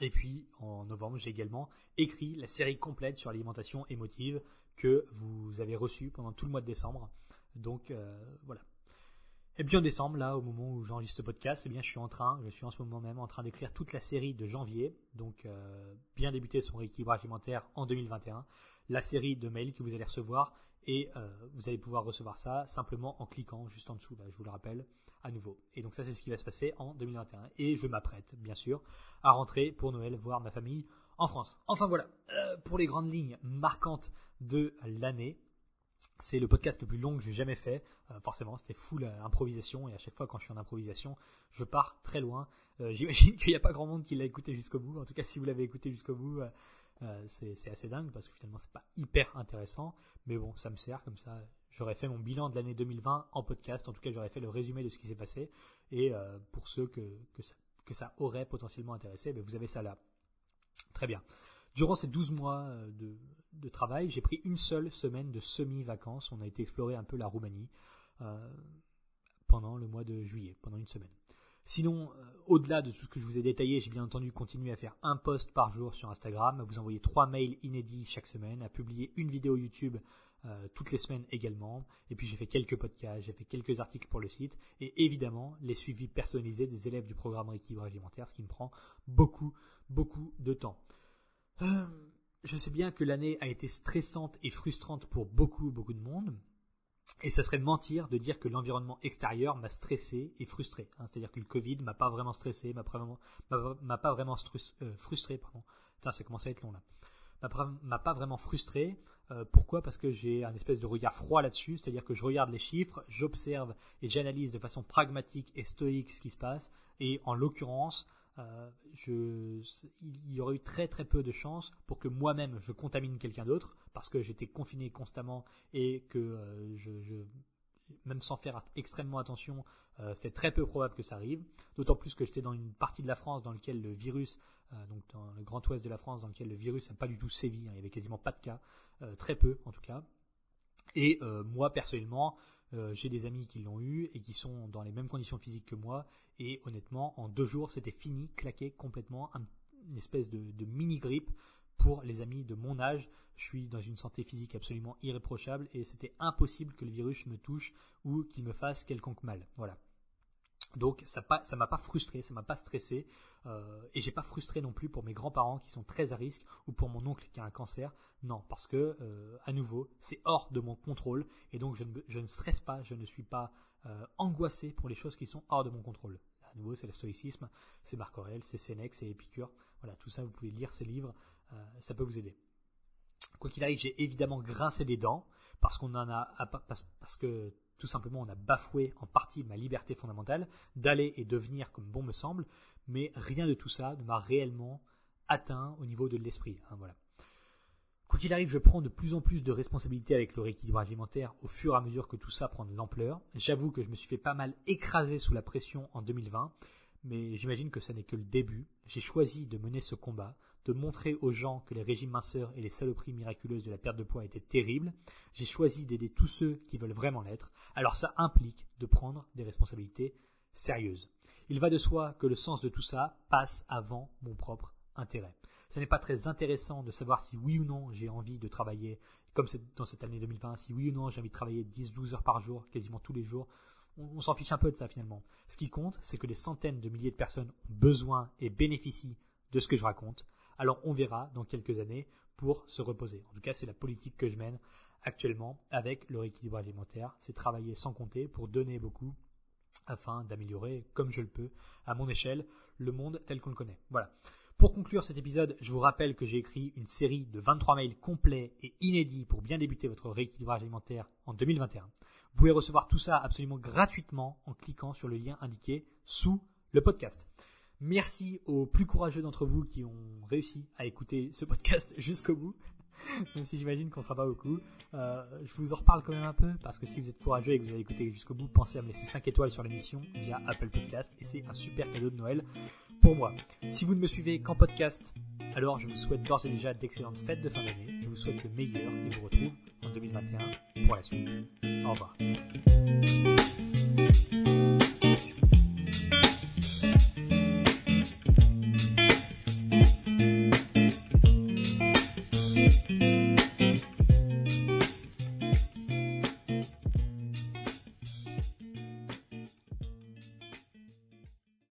Et puis, en novembre, j'ai également écrit la série complète sur l'alimentation émotive que vous avez reçue pendant tout le mois de décembre. Donc, voilà. Et puis en décembre, là, au moment où j'enregistre ce podcast, eh bien, je suis en ce moment même en train d'écrire toute la série de janvier. Donc, bien débuter son rééquilibrage alimentaire en 2021. La série de mails que vous allez recevoir et vous allez pouvoir recevoir ça simplement en cliquant juste en dessous, là, je vous le rappelle. À nouveau. Et donc ça, c'est ce qui va se passer en 2021. Et je m'apprête, bien sûr, à rentrer pour Noël voir ma famille en France. Enfin voilà, pour les grandes lignes marquantes de l'année. C'est le podcast le plus long que j'ai jamais fait. Forcément, c'était full improvisation et à chaque fois quand je suis en improvisation, je pars très loin. J'imagine qu'il n'y a pas grand monde qui l'a écouté jusqu'au bout. En tout cas, si vous l'avez écouté jusqu'au bout, c'est assez dingue parce que finalement, c'est pas hyper intéressant. Mais bon, ça me sert comme ça. J'aurais fait mon bilan de l'année 2020 en podcast. En tout cas, j'aurais fait le résumé de ce qui s'est passé. Et pour ceux que ça aurait potentiellement intéressé, ben vous avez ça là. Très bien. Durant ces 12 mois de travail, j'ai pris une seule semaine de semi-vacances. On a été explorer un peu la Roumanie pendant le mois de juillet, pendant une semaine. Sinon, au-delà de tout ce que je vous ai détaillé, j'ai bien entendu continué à faire un post par jour sur Instagram, à vous envoyer 3 mails inédits chaque semaine, à publier une vidéo YouTube toutes les semaines également. Et puis j'ai fait quelques podcasts, j'ai fait quelques articles pour le site et évidemment les suivis personnalisés des élèves du programme rééquilibrage alimentaire, ce qui me prend beaucoup de temps. Je sais bien que l'année a été stressante et frustrante pour beaucoup de monde. Et ça serait mentir de dire que l'environnement extérieur m'a stressé et frustré. C'est-à-dire que le Covid m'a pas vraiment stressé, frustré. Pardon. Putain, ça commence à être long là. M'a pas vraiment frustré. Pourquoi ? Parce que j'ai un espèce de regard froid là-dessus. C'est-à-dire que je regarde les chiffres, j'observe et j'analyse de façon pragmatique et stoïque ce qui se passe. Et en l'occurrence, il y aurait eu très peu de chance pour que moi-même je contamine quelqu'un d'autre parce que j'étais confiné constamment et que même sans faire extrêmement attention, c'était très peu probable que ça arrive. D'autant plus que j'étais dans une partie de la France dans laquelle le virus, donc dans le grand ouest de la France, dans lequel le virus n'a pas du tout sévi, hein, il n'y avait quasiment pas de cas, très peu en tout cas. Et moi personnellement, j'ai des amis qui l'ont eu et qui sont dans les mêmes conditions physiques que moi et honnêtement en 2 jours c'était fini, claqué complètement, une espèce de mini grippe pour les amis de mon âge. Je suis dans une santé physique absolument irréprochable et c'était impossible que le virus me touche ou qu'il me fasse quelconque mal. Voilà. Donc ça m'a pas frustré, ça m'a pas stressé et j'ai pas frustré non plus pour mes grands-parents qui sont très à risque ou pour mon oncle qui a un cancer. Non, parce que à nouveau, c'est hors de mon contrôle et donc je ne stresse pas, je ne suis pas angoissé pour les choses qui sont hors de mon contrôle. À nouveau, c'est le stoïcisme, c'est Marc Aurèle, c'est Sénèque, c'est Épicure. Voilà, tout ça, vous pouvez lire ces livres, ça peut vous aider. Quoi qu'il arrive, j'ai évidemment grincé des dents parce que tout simplement, on a bafoué en partie ma liberté fondamentale d'aller et de venir comme bon me semble, mais rien de tout ça ne m'a réellement atteint au niveau de l'esprit. Hein, voilà. Quoi qu'il arrive, je prends de plus en plus de responsabilités avec le rééquilibrage alimentaire au fur et à mesure que tout ça prend de l'ampleur. J'avoue que je me suis fait pas mal écraser sous la pression en 2020, mais j'imagine que ça n'est que le début. J'ai choisi de mener ce combat, de montrer aux gens que les régimes minceurs et les saloperies miraculeuses de la perte de poids étaient terribles. J'ai choisi d'aider tous ceux qui veulent vraiment l'être. Alors ça implique de prendre des responsabilités sérieuses. Il va de soi que le sens de tout ça passe avant mon propre intérêt. Ce n'est pas très intéressant de savoir si oui ou non j'ai envie de travailler, comme c'est dans cette année 2020, si oui ou non j'ai envie de travailler 10-12 heures par jour, quasiment tous les jours. On s'en fiche un peu de ça finalement. Ce qui compte, c'est que des centaines de milliers de personnes ont besoin et bénéficient de ce que je raconte. Alors on verra dans quelques années pour se reposer. En tout cas, c'est la politique que je mène actuellement avec le rééquilibrage alimentaire. C'est travailler sans compter pour donner beaucoup afin d'améliorer, comme je le peux, à mon échelle, le monde tel qu'on le connaît. Voilà. Pour conclure cet épisode, je vous rappelle que j'ai écrit une série de 23 mails complets et inédits pour bien débuter votre rééquilibrage alimentaire en 2021. Vous pouvez recevoir tout ça absolument gratuitement en cliquant sur le lien indiqué sous le podcast. Merci aux plus courageux d'entre vous qui ont réussi à écouter ce podcast jusqu'au bout, même si j'imagine qu'on ne sera pas beaucoup. Je vous en reparle quand même un peu, parce que si vous êtes courageux et que vous avez écouté jusqu'au bout, pensez à me laisser 5 étoiles sur l'émission via Apple Podcast, et c'est un super cadeau de Noël pour moi. Si vous ne me suivez qu'en podcast, alors je vous souhaite d'ores et déjà d'excellentes fêtes de fin d'année, je vous souhaite le meilleur et vous retrouve en 2021 pour la suite. Au revoir.